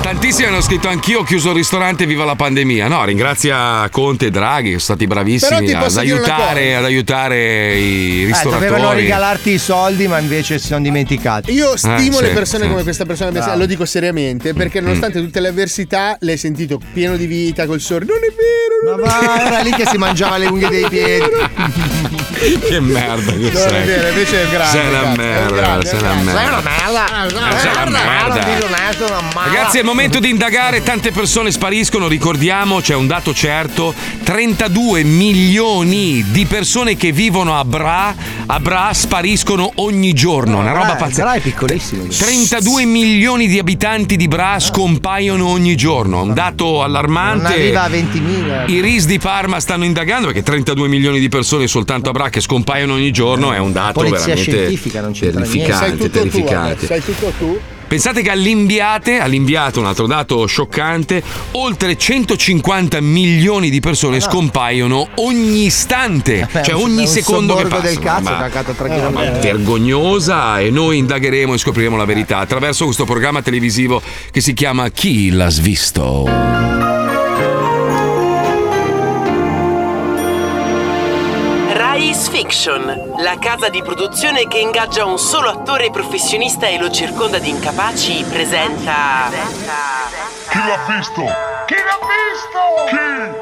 Tantissimi hanno scritto anch'io ho chiuso il ristorante, viva la pandemia. No, ringrazia Conte e Draghi, sono stati bravissimi ad aiutare i ristoratori. Dovevano regalarti i soldi, ma invece si sono dimenticati. Io stimo le persone come questa persona, lo dico seriamente, perché nonostante tutte le avversità l'hai sentito pieno di vita, col sorriso. Non è vero, ma era lì che si mangiava le unghie dei piedi. Che merda che sei. Non è vero, invece è grande. Sei una merda. Ragazzi, è il momento di indagare. Tante persone spariscono, ricordiamo, c'è un dato certo: 32 milioni di persone che vivono a Bra spariscono ogni giorno. Una roba pazzesca. Bra è piccolissimo. 32 milioni di abitanti di Bra scompaiono ogni giorno. Un dato allarmante. Non arriva a 20.000. I RIS di Parma stanno indagando perché 32 milioni di persone soltanto a Bra che scompaiono ogni giorno è un dato veramente terrificante. Sai tutto tu? Pensate che all'inviato, un altro dato scioccante, oltre 150 milioni di persone scompaiono ogni istante, cioè ogni secondo che passa. Del cazzo, ma vergognosa, e noi indagheremo e scopriremo la verità attraverso questo programma televisivo che si chiama Chi l'ha visto? Fiction, la casa di produzione che ingaggia un solo attore professionista e lo circonda di incapaci, presenta Chi l'ha visto? Chi l'ha visto? Chi l'ha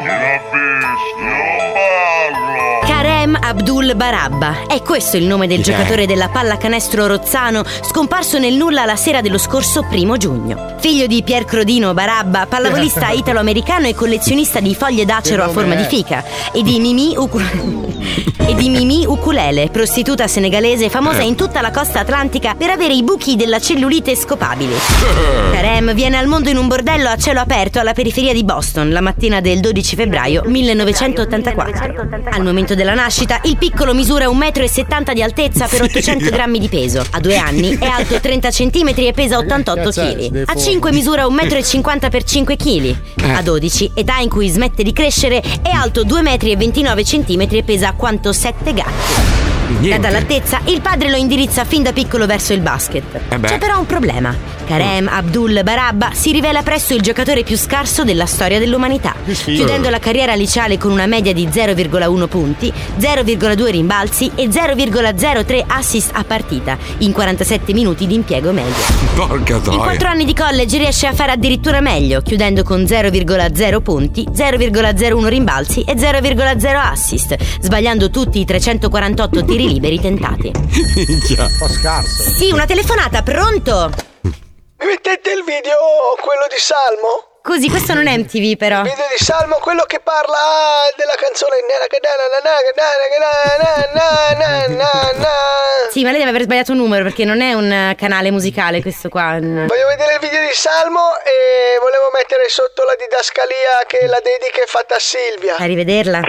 visto? Kareem Abdul-Jabbar, è questo il nome del giocatore della Pallacanestro Rozzano, scomparso nel nulla la sera dello scorso 1° giugno. Figlio di Pier Crodino Barabba, pallavolista italo-americano e collezionista di foglie d'acero a forma di fica, e di Mimi Ukulele, prostituta senegalese famosa in tutta la costa atlantica per avere i buchi della cellulite scopabili. Kareem viene al mondo in un bordello a cielo aperto alla periferia di Boston la mattina del 12 febbraio 1984. Al momento della nascita il piccolo misura 1,70 m di altezza per 800 grammi di peso. A 2 anni è alto 30 cm e pesa 88 kg. A 5 misura 1,50 m x 5 kg. A 12, età in cui smette di crescere, è alto 2,29 m e pesa quanto 7 gatti. Data l'altezza, il padre lo indirizza fin da piccolo verso il basket. C'è però un problema. Kareem Abdul-Jabbar si rivela presto il giocatore più scarso della storia dell'umanità, chiudendo la carriera liceale con una media di 0,1 punti, 0,2 rimbalzi e 0,03 assist a partita in 47 minuti di impiego medio. Porca troia. In 4 anni di college riesce a fare addirittura meglio, chiudendo con 0,0 punti, 0,01 rimbalzi e 0,0 assist, sbagliando tutti i 348 tiri liberi tentati. Un po' scarso. Sì, una telefonata, pronto? Mettete il video, quello di Salmo? Così, questo non è MTV però. Il video di Salmo, quello che parla della canzone. Sì, ma lei deve aver sbagliato un numero perché non è un canale musicale questo qua. Voglio vedere il video di Salmo e volevo mettere sotto la didascalia che la dedica è fatta a Silvia. A rivederla.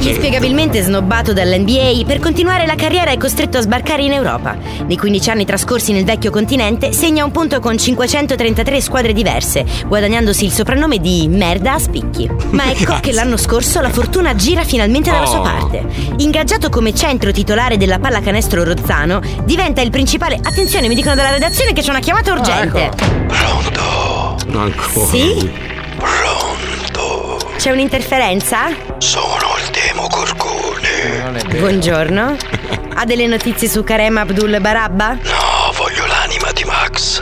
Inspiegabilmente snobbato dall'NBA, per continuare la carriera è costretto a sbarcare in Europa. Nei 15 anni trascorsi nel vecchio continente segna un punto con 533 squadre diverse, guadagnandosi il soprannome di merda a spicchi. Ma ecco che l'anno scorso la fortuna gira finalmente dalla sua parte. Ingaggiato come centro titolare della Pallacanestro Rozzano, diventa il principale. Attenzione, mi dicono dalla redazione che c'è una chiamata urgente. Ecco. Pronto? Ancora? Sì? Pronto? C'è un'interferenza? Sono il Demogorgone. Buongiorno. Ha delle notizie su Kareem Abdul-Barabba? No, voglio l'anima di Max.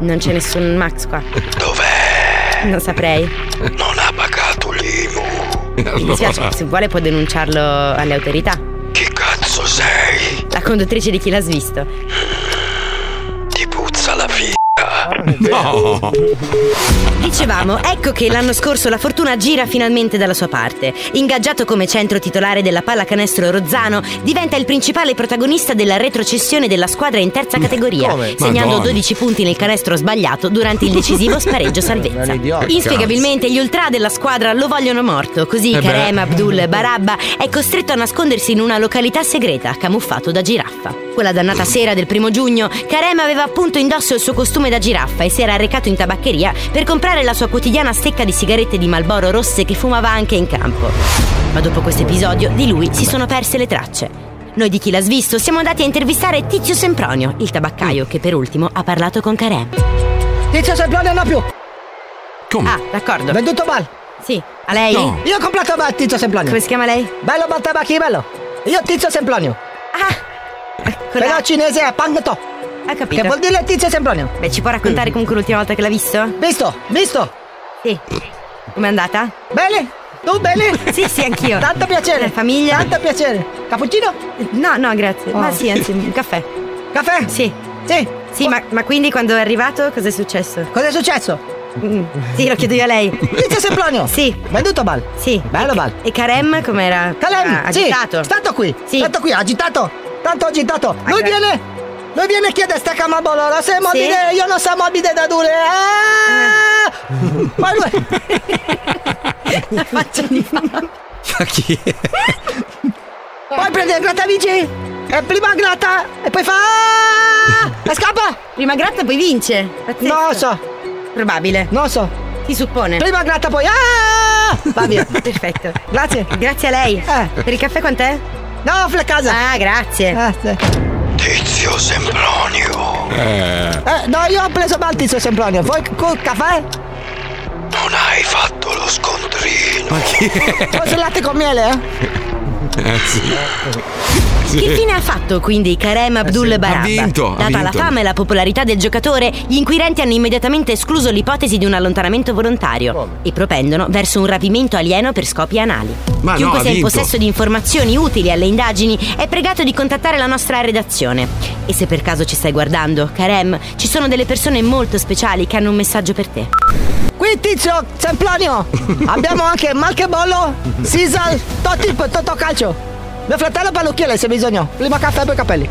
Non c'è nessun Max qua. Dov'è? Non saprei. Non ha pagato l'IMU. Allora. Mi dispiace, se vuole può denunciarlo alle autorità. Chi cazzo sei? La conduttrice di Chi l'ha visto. No. Dicevamo, ecco che l'anno scorso la fortuna gira finalmente dalla sua parte. Ingaggiato come centro titolare della Pallacanestro Rozzano, diventa il principale protagonista della retrocessione della squadra in terza categoria, segnando 12 punti nel canestro sbagliato durante il decisivo spareggio salvezza. Inspiegabilmente gli ultra della squadra lo vogliono morto, così Kareem Abdul-Barabba è costretto a nascondersi in una località segreta, camuffato da giraffa. Quella dannata sera del 1° giugno, Kareem aveva appunto indosso il suo costume da giraffa e si era recato in tabaccheria per comprare la sua quotidiana stecca di sigarette di Marlboro rosse che fumava anche in campo. Ma dopo questo episodio di lui si sono perse le tracce. Noi di Chi l'ha visto siamo andati a intervistare Tizio Sempronio, il tabaccaio, che per ultimo ha parlato con Kareem. Tizio Sempronio non più. Come? Ah, d'accordo. Venduto mal? Sì. A lei? No. Io ho comprato mal Tizio Sempronio. Come si chiama lei? Bello Battabacchi, bello. Io Tizio Sempronio. Ah, però cinese è Pangto. Ha capito. Che vuol dire Letizia Sempronio? Beh, ci può raccontare comunque l'ultima volta che l'ha visto? Visto? Sì. Com'è andata? Bene. Tu bene? Sì, anch'io. Tanto piacere. Famiglia? Tanto piacere. Cappuccino? No, grazie. Ma sì, anzi, un caffè. Caffè? Sì. Sì, ma quindi quando è arrivato cosa è successo? Sì, lo chiedo io a lei. Letizia Sempronio? Sì. Venduto bal? Sì. Bello bal. E Kareem com'era? Kareem? Sì. Agitato? Stato qui, agitato. Tanto agitato. Lui viene... Noi viene chiede sta camabolo, la sei mobile, io non so mobile da dure. Ma lui la faccia di mamma. Ma chi è? Poi prende il grattavinci e prima gratta e poi fa e scappa. Prima gratta e poi vince. Pazzesco. Non so. Probabile. Non so. Si suppone. Prima gratta poi va via. Perfetto. Grazie a lei. Per il caffè quant'è? No, fra casa. Ah, grazie. Tizio Sempronio. No, io ho preso mal Tizio Sempronio. Voi col caffè? Non hai fatto lo scontrino. Ma chi è? Forse latte con miele, Sì. Che fine ha fatto quindi Kareem Abdul-Barabba? Data la fama e la popolarità del giocatore, gli inquirenti hanno immediatamente escluso l'ipotesi di un allontanamento volontario e propendono verso un rapimento alieno per scopi anali. Ma chiunque sia in possesso di informazioni utili alle indagini è pregato di contattare la nostra redazione. E se per caso ci stai guardando, Kareem, ci sono delle persone molto speciali che hanno un messaggio per te. Qui Tizio Sempronio. Abbiamo anche Malchebollo, Sisal, Totip, Totocalcio. Mio fratello Pallucchiere, se bisogno. Prima caffè e poi capelli.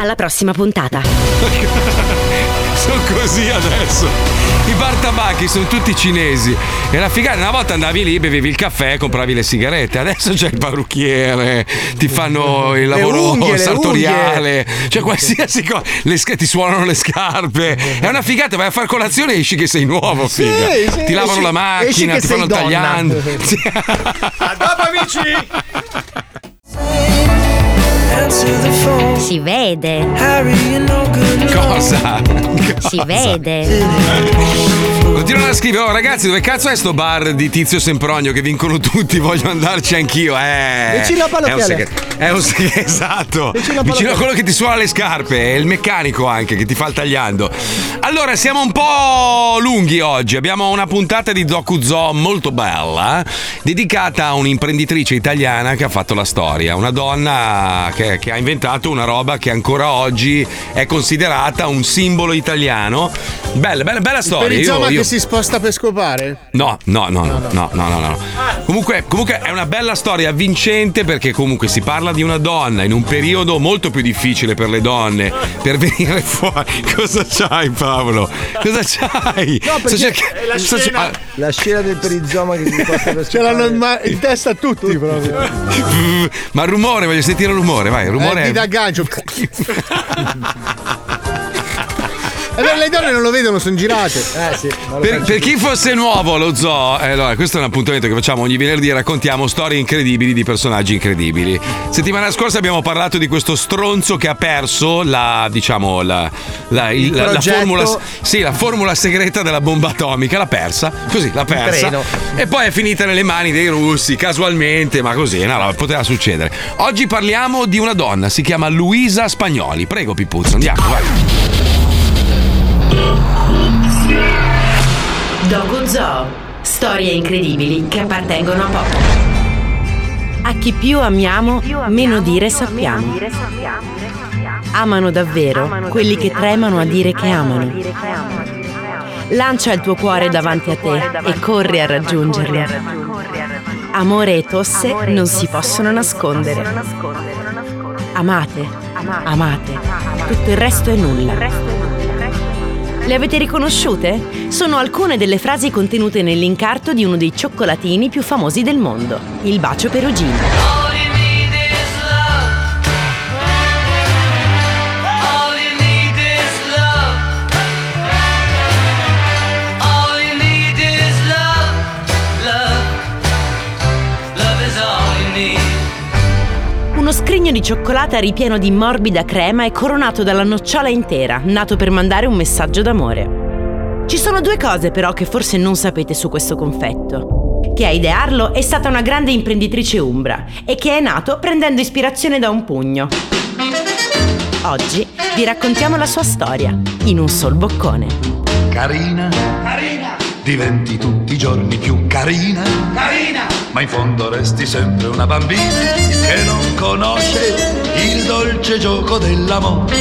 Alla prossima puntata. Sono così adesso. I bar tabacchi sono tutti cinesi. Era figata, una volta andavi lì, bevevi il caffè, compravi le sigarette. Adesso c'è il parrucchiere, ti fanno il lavoro sartoriale, cioè qualsiasi cosa. Ti suonano le scarpe. È una figata, vai a far colazione e esci che sei nuovo, figa. Sì, ti lavano la macchina, ti fanno tagliando. A dopo, amici. Si vede. Cosa? Si vede. Continuano a scrivere, ragazzi, dove cazzo è sto bar di Tizio Sempronio che vincono tutti? Voglio andarci anch'io, Vicino a Pallucchiere. Esatto. Vicino a quello che ti suona le scarpe, e il meccanico anche che ti fa il tagliando. Allora, siamo un po' lunghi oggi. Abbiamo una puntata di Docuzoo molto bella, dedicata a un'imprenditrice italiana che ha fatto la storia. Una donna che ha inventato una roba che ancora oggi è considerata un simbolo italiano. italiano. Bella storia. Perizoma che si sposta per scopare? No. Comunque è una bella storia avvincente, perché comunque si parla di una donna in un periodo molto più difficile per le donne, per venire fuori. Cosa c'hai, Paolo? Cosa c'hai? No, perché la scena del perizoma che si sposta per scopare. Ce l'hanno in testa tutti proprio. Ma il rumore, voglio sentire il rumore, vai, il rumore. Ti dà gancio. Le donne non lo vedono, sono girate. Sì, per chi fosse nuovo allo zoo, allora, questo è un appuntamento che facciamo ogni venerdì, raccontiamo storie incredibili di personaggi incredibili. Settimana scorsa abbiamo parlato di questo stronzo che ha perso la formula. Sì, la formula segreta della bomba atomica. L'ha persa. E poi è finita nelle mani dei russi, casualmente, ma così, no, poteva succedere. Oggi parliamo di una donna, si chiama Luisa Spagnoli. Prego, Pippuzzo, andiamo, vai. Dogo Zoo, storie incredibili che appartengono a poco. A chi più amiamo, meno dire sappiamo. Amano davvero quelli che tremano a dire che amano. Lancia il tuo cuore davanti a te e corri a raggiungerlo. Amore e tosse non si possono nascondere. Amate, tutto il resto è nulla. Le avete riconosciute? Sono alcune delle frasi contenute nell'incarto di uno dei cioccolatini più famosi del mondo, il Bacio Perugina. Uno scrigno di cioccolata ripieno di morbida crema e coronato dalla nocciola intera, nato per mandare un messaggio d'amore. Ci sono due cose però che forse non sapete su questo confetto: che a idearlo è stata una grande imprenditrice umbra e che è nato prendendo ispirazione da un pugno. Oggi vi raccontiamo la sua storia in un sol boccone. Carina, diventi tutti i giorni più carina. Ma in fondo resti sempre una bambina che non conosce il dolce gioco dell'amore.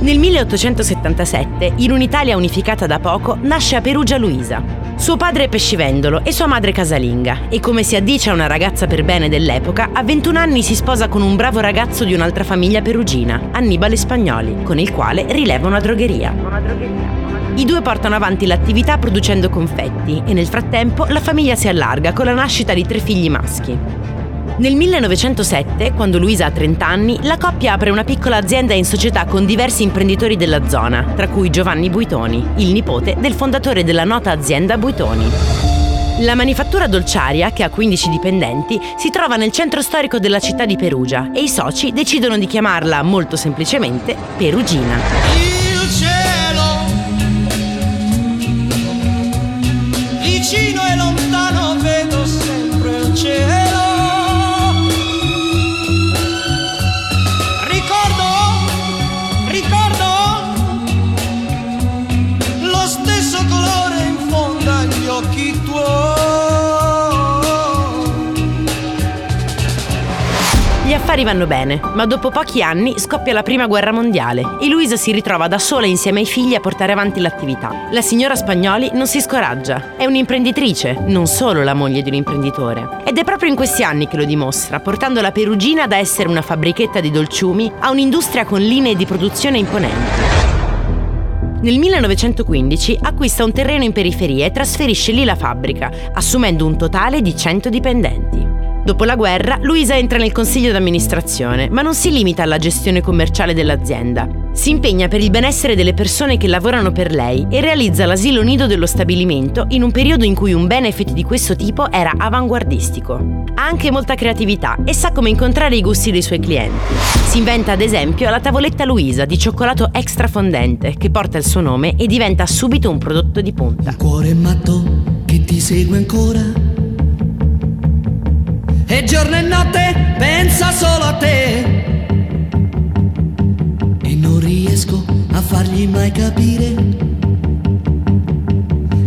Nel 1877, in un'Italia unificata da poco, nasce a Perugia Luisa. Suo padre è pescivendolo e sua madre casalinga, e come si addice a una ragazza per bene dell'epoca, a 21 anni si sposa con un bravo ragazzo di un'altra famiglia perugina, Annibale Spagnoli, con il quale rileva una drogheria. I due portano avanti l'attività producendo confetti e nel frattempo la famiglia si allarga con la nascita di 3 figli maschi. Nel 1907, quando Luisa ha 30 anni, la coppia apre una piccola azienda in società con diversi imprenditori della zona, tra cui Giovanni Buitoni, il nipote del fondatore della nota azienda Buitoni. La manifattura dolciaria, che ha 15 dipendenti, si trova nel centro storico della città di Perugia e i soci decidono di chiamarla, molto semplicemente, Perugina. Vicino e lontano vedo sempre il cielo. Ricordo lo stesso colore in fondo agli occhi tuoi. Gli affari vanno bene, ma dopo pochi anni scoppia la prima guerra mondiale e Luisa si ritrova da sola insieme ai figli a portare avanti l'attività. La signora Spagnoli non si scoraggia, è un'imprenditrice, non solo la moglie di un imprenditore. Ed è proprio in questi anni che lo dimostra, portando la Perugina da essere una fabbrichetta di dolciumi a un'industria con linee di produzione imponenti. Nel 1915 acquista un terreno in periferia e trasferisce lì la fabbrica, assumendo un totale di 100 dipendenti. Dopo la guerra, Luisa entra nel consiglio d'amministrazione, ma non si limita alla gestione commerciale dell'azienda. Si impegna per il benessere delle persone che lavorano per lei e realizza l'asilo nido dello stabilimento in un periodo in cui un benefit di questo tipo era avanguardistico. Ha anche molta creatività e sa come incontrare i gusti dei suoi clienti. Si inventa ad esempio la tavoletta Luisa di cioccolato extra fondente, che porta il suo nome e diventa subito un prodotto di punta. Un cuore matto che ti segue ancora. E giorno e notte pensa solo a te e non riesco a fargli mai capire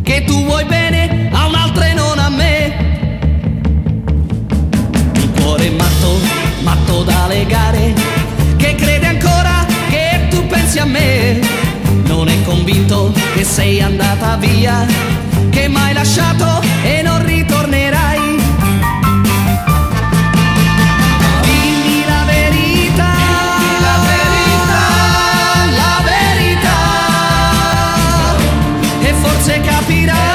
che tu vuoi bene a un'altra e non a me. Il cuore matto da legare, che crede ancora che tu pensi a me. sei andata via, che m'hai lasciato e non ritornerai. Dimmi la verità, la verità, la verità, e forse capirai.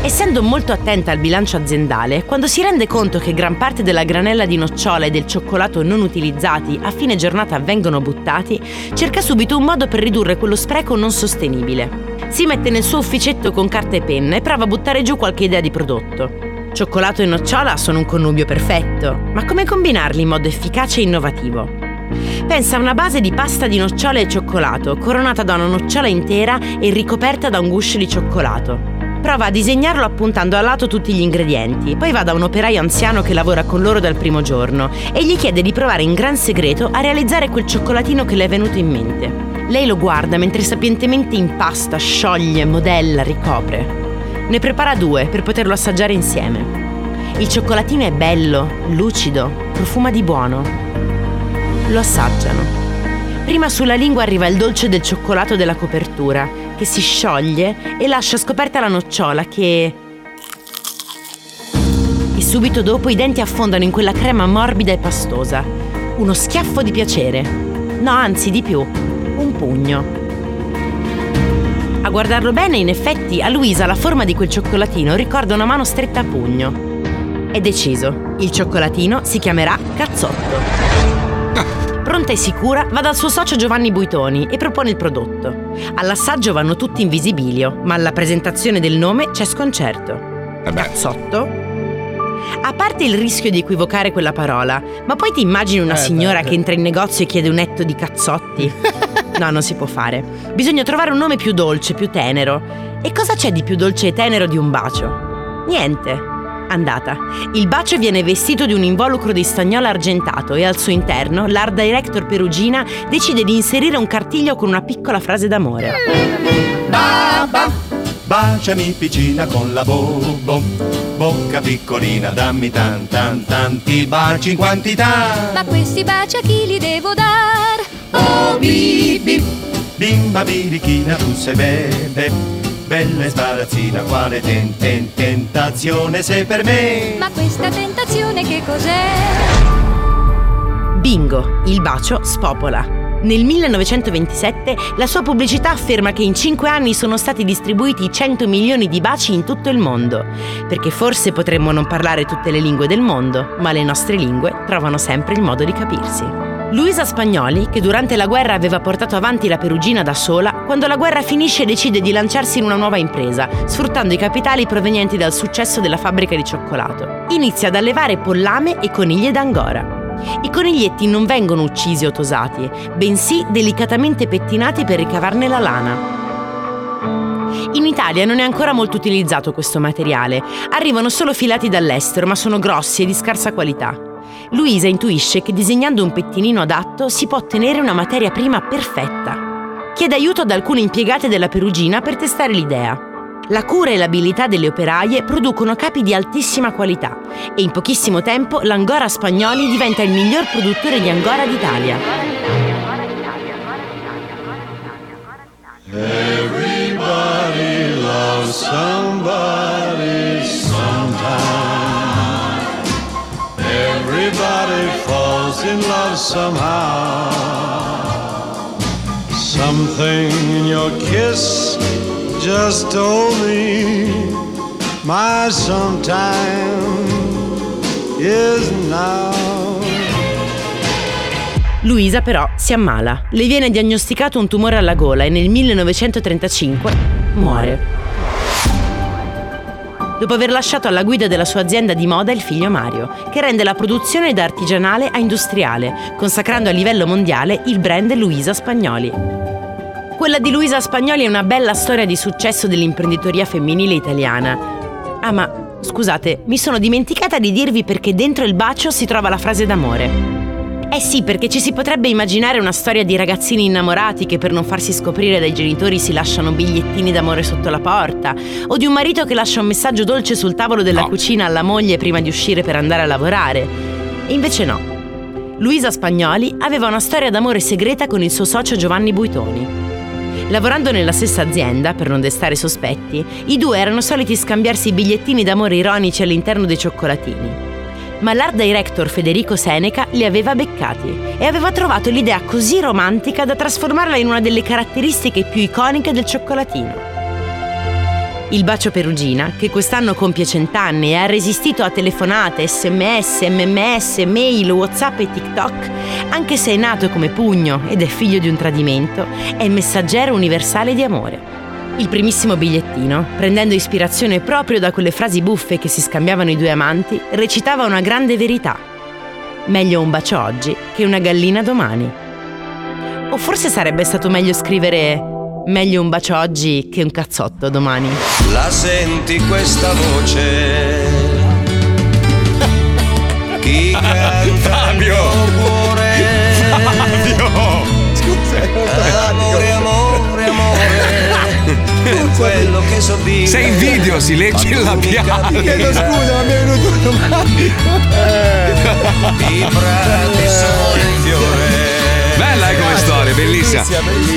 Essendo molto attenta al bilancio aziendale, quando si rende conto che gran parte della granella di nocciola e del cioccolato non utilizzati a fine giornata vengono buttati, cerca subito un modo per ridurre quello spreco non sostenibile. Si mette nel suo ufficetto con carta e penna e prova a buttare giù qualche idea di prodotto. Cioccolato e nocciola sono un connubio perfetto, ma come combinarli in modo efficace e innovativo? Pensa a una base di pasta di nocciola e cioccolato, coronata da una nocciola intera e ricoperta da un guscio di cioccolato. Prova a disegnarlo appuntando a lato tutti gli ingredienti, poi va da un operaio anziano che lavora con loro dal primo giorno e gli chiede di provare in gran segreto a realizzare quel cioccolatino che le è venuto in mente. Lei lo guarda mentre sapientemente impasta, scioglie, modella, ricopre. Ne prepara due per poterlo assaggiare insieme. Il cioccolatino è bello, lucido, profuma di buono. Lo assaggiano. Prima sulla lingua arriva il dolce del cioccolato della copertura, che si scioglie e lascia scoperta la nocciola che... E subito dopo i denti affondano in quella crema morbida e pastosa. Uno schiaffo di piacere. No, anzi, di più. Un pugno. A guardarlo bene, in effetti, a Luisa la forma di quel cioccolatino ricorda una mano stretta a pugno. È deciso. Il cioccolatino si chiamerà Cazzotto. Pronta e sicura, va dal suo socio Giovanni Buitoni e propone il prodotto. All'assaggio vanno tutti in visibilio, ma alla presentazione del nome c'è sconcerto. Cazzotto? A parte il rischio di equivocare quella parola, ma poi ti immagini una signora che entra in negozio e chiede un etto di cazzotti? No, non si può fare. Bisogna trovare un nome più dolce, più tenero. E cosa c'è di più dolce e tenero di un bacio? Niente. Andata. Il bacio viene vestito di un involucro di stagnola argentato e al suo interno l'art director Perugina decide di inserire un cartiglio con una piccola frase d'amore. Baba, baciami piccina con la bocca piccolina, dammi tanti baci in quantità. Ma questi baci a chi li devo dar? Oh bibi, bimba birichina, tu sei bebe, bella e sbarazzina, quale tentazione sei per me. Ma questa tentazione che cos'è? Bingo, il bacio spopola. Nel 1927 la sua pubblicità afferma che in 5 anni sono stati distribuiti 100 milioni di baci in tutto il mondo, perché forse potremmo non parlare tutte le lingue del mondo, ma le nostre lingue trovano sempre il modo di capirsi. Luisa Spagnoli, che durante la guerra aveva portato avanti la Perugina da sola, quando la guerra finisce decide di lanciarsi in una nuova impresa, sfruttando i capitali provenienti dal successo della fabbrica di cioccolato. Inizia ad allevare pollame e coniglie d'Angora. I coniglietti non vengono uccisi o tosati, bensì delicatamente pettinati per ricavarne la lana. In Italia non è ancora molto utilizzato questo materiale, arrivano solo filati dall'estero, ma sono grossi e di scarsa qualità. Luisa intuisce che disegnando un pettinino adatto si può ottenere una materia prima perfetta. Chiede aiuto ad alcune impiegate della Perugina per testare l'idea. La cura e l'abilità delle operaie producono capi di altissima qualità e in pochissimo tempo l'Angora Spagnoli diventa il miglior produttore di Angora d'Italia. Everybody loves somebody sometime. Everybody falls in love somehow. Something in your kiss just told me my sometime is now. Luisa però si ammala. Le viene diagnosticato un tumore alla gola e nel 1935 muore. Dopo aver lasciato alla guida della sua azienda di moda il figlio Mario, che rende la produzione da artigianale a industriale, consacrando a livello mondiale il brand Luisa Spagnoli. Quella di Luisa Spagnoli è una bella storia di successo dell'imprenditoria femminile italiana. Ah, ma scusate, mi sono dimenticata di dirvi perché dentro il bacio si trova la frase d'amore. Eh sì, perché ci si potrebbe immaginare una storia di ragazzini innamorati che per non farsi scoprire dai genitori si lasciano bigliettini d'amore sotto la porta, o di un marito che lascia un messaggio dolce sul tavolo della cucina alla moglie prima di uscire per andare a lavorare. E invece no. Luisa Spagnoli aveva una storia d'amore segreta con il suo socio Giovanni Buitoni. Lavorando nella stessa azienda, per non destare sospetti, i due erano soliti scambiarsi bigliettini d'amore ironici all'interno dei cioccolatini. Ma l'art director Federico Seneca li aveva beccati e aveva trovato l'idea così romantica da trasformarla in una delle caratteristiche più iconiche del cioccolatino. Il Bacio Perugina, che quest'anno compie 100 anni e ha resistito a telefonate, sms, mms, mail, whatsapp e tiktok, anche se è nato come pugno ed è figlio di un tradimento, è messaggero universale di amore. Il primissimo bigliettino, prendendo ispirazione proprio da quelle frasi buffe che si scambiavano i due amanti, recitava una grande verità. Meglio un bacio oggi che una gallina domani. O forse sarebbe stato meglio scrivere meglio un bacio oggi che un cazzotto domani. La senti questa voce? Chi canta Fabio? Il mio cuore? Fabio! Scusa! Amore, amore, amore. Quello che so dire. Sei in video, si legge il labiale. Chiedo scusa, ma mi è venuto domani. I prati sono in fiore. Bella come storia, bellissima.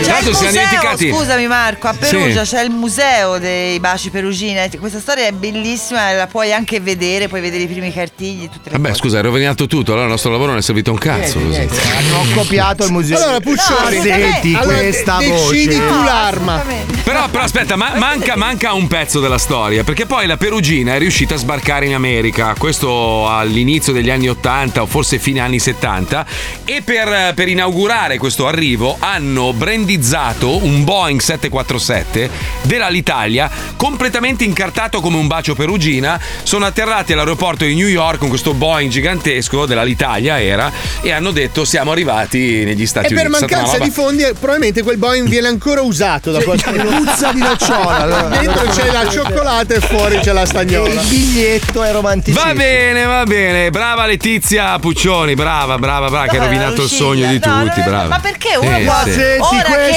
Tanto siamo dimenticati. Scusami Marco, a Perugia c'è il museo dei Baci Perugina. Questa storia è bellissima, la puoi anche vedere, puoi vedere i primi cartigli, tutte le cose. Scusa, è rovinato tutto, allora il nostro lavoro non è servito un cazzo. Hanno copiato il museo. Allora Puccioni, senti questa voce. Decidi tu l'arma. Però aspetta, manca un pezzo della storia, perché poi la Perugina è riuscita a sbarcare in America, questo all'inizio degli anni 80 o forse fine anni 70, e per inaugurare questo arrivo hanno brandizzato un Boeing 747 dell'Alitalia completamente incartato come un bacio Perugina. Sono atterrati all'aeroporto di New York con questo Boeing gigantesco dell'Alitalia e hanno detto siamo arrivati negli Stati Uniti. E per mancanza di fondi probabilmente quel Boeing viene ancora usato da qualche puzza di nocciola. Dentro c'è la cioccolata e fuori c'è la stagnola. Il biglietto è romanticissimo. Va bene. Brava Letizia Puccioni, brava che ha rovinato il sogno di tutti. Bravo. Ma perché uno può ora che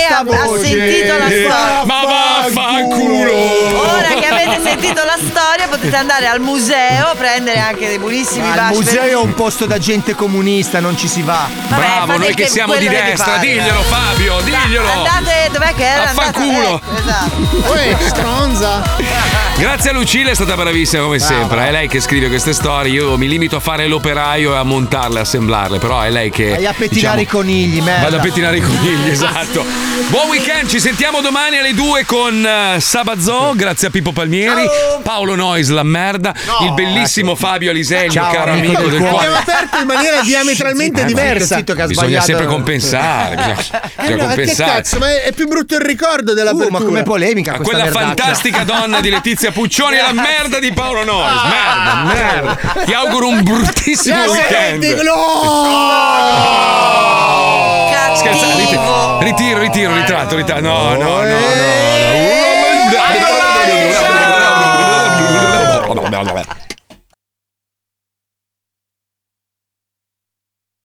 ha sentito la storia, ma vaffanculo, ora che avete sentito la storia potete andare al museo, prendere anche dei buonissimi baci. Il museo è un posto da gente comunista, non ci si va. Vabbè, bravo, noi che siamo di destra, diglielo Fabio, diglielo. Andate, dov'è che era? Vaffanculo, esatto. Stronza. Grazie a Lucilla, è stata bravissima come sempre. È lei che scrive queste storie, io mi limito a fare l'operaio e a montarle, assemblarle, però è lei che vai a pettinare i conigli, merda. Vado a pettinare i conigli, esatto. Buon weekend, ci sentiamo domani alle 2 con Sabazzò, grazie a Pippo Palmieri, Paolo Noise la merda, il bellissimo Fabio Alisei, il caro amico del cuore. Abbiamo aperto in maniera diametralmente diversa. Bisogna sempre compensare. Bisogna compensare. Che cazzo, ma è più brutto il ricordo della ma come polemica quella fantastica donna di Letizia Puccioni e la merda di Paolo Noise. Merda. Ti auguro un bruttissimo weekend. Scherzate, ritratto. No.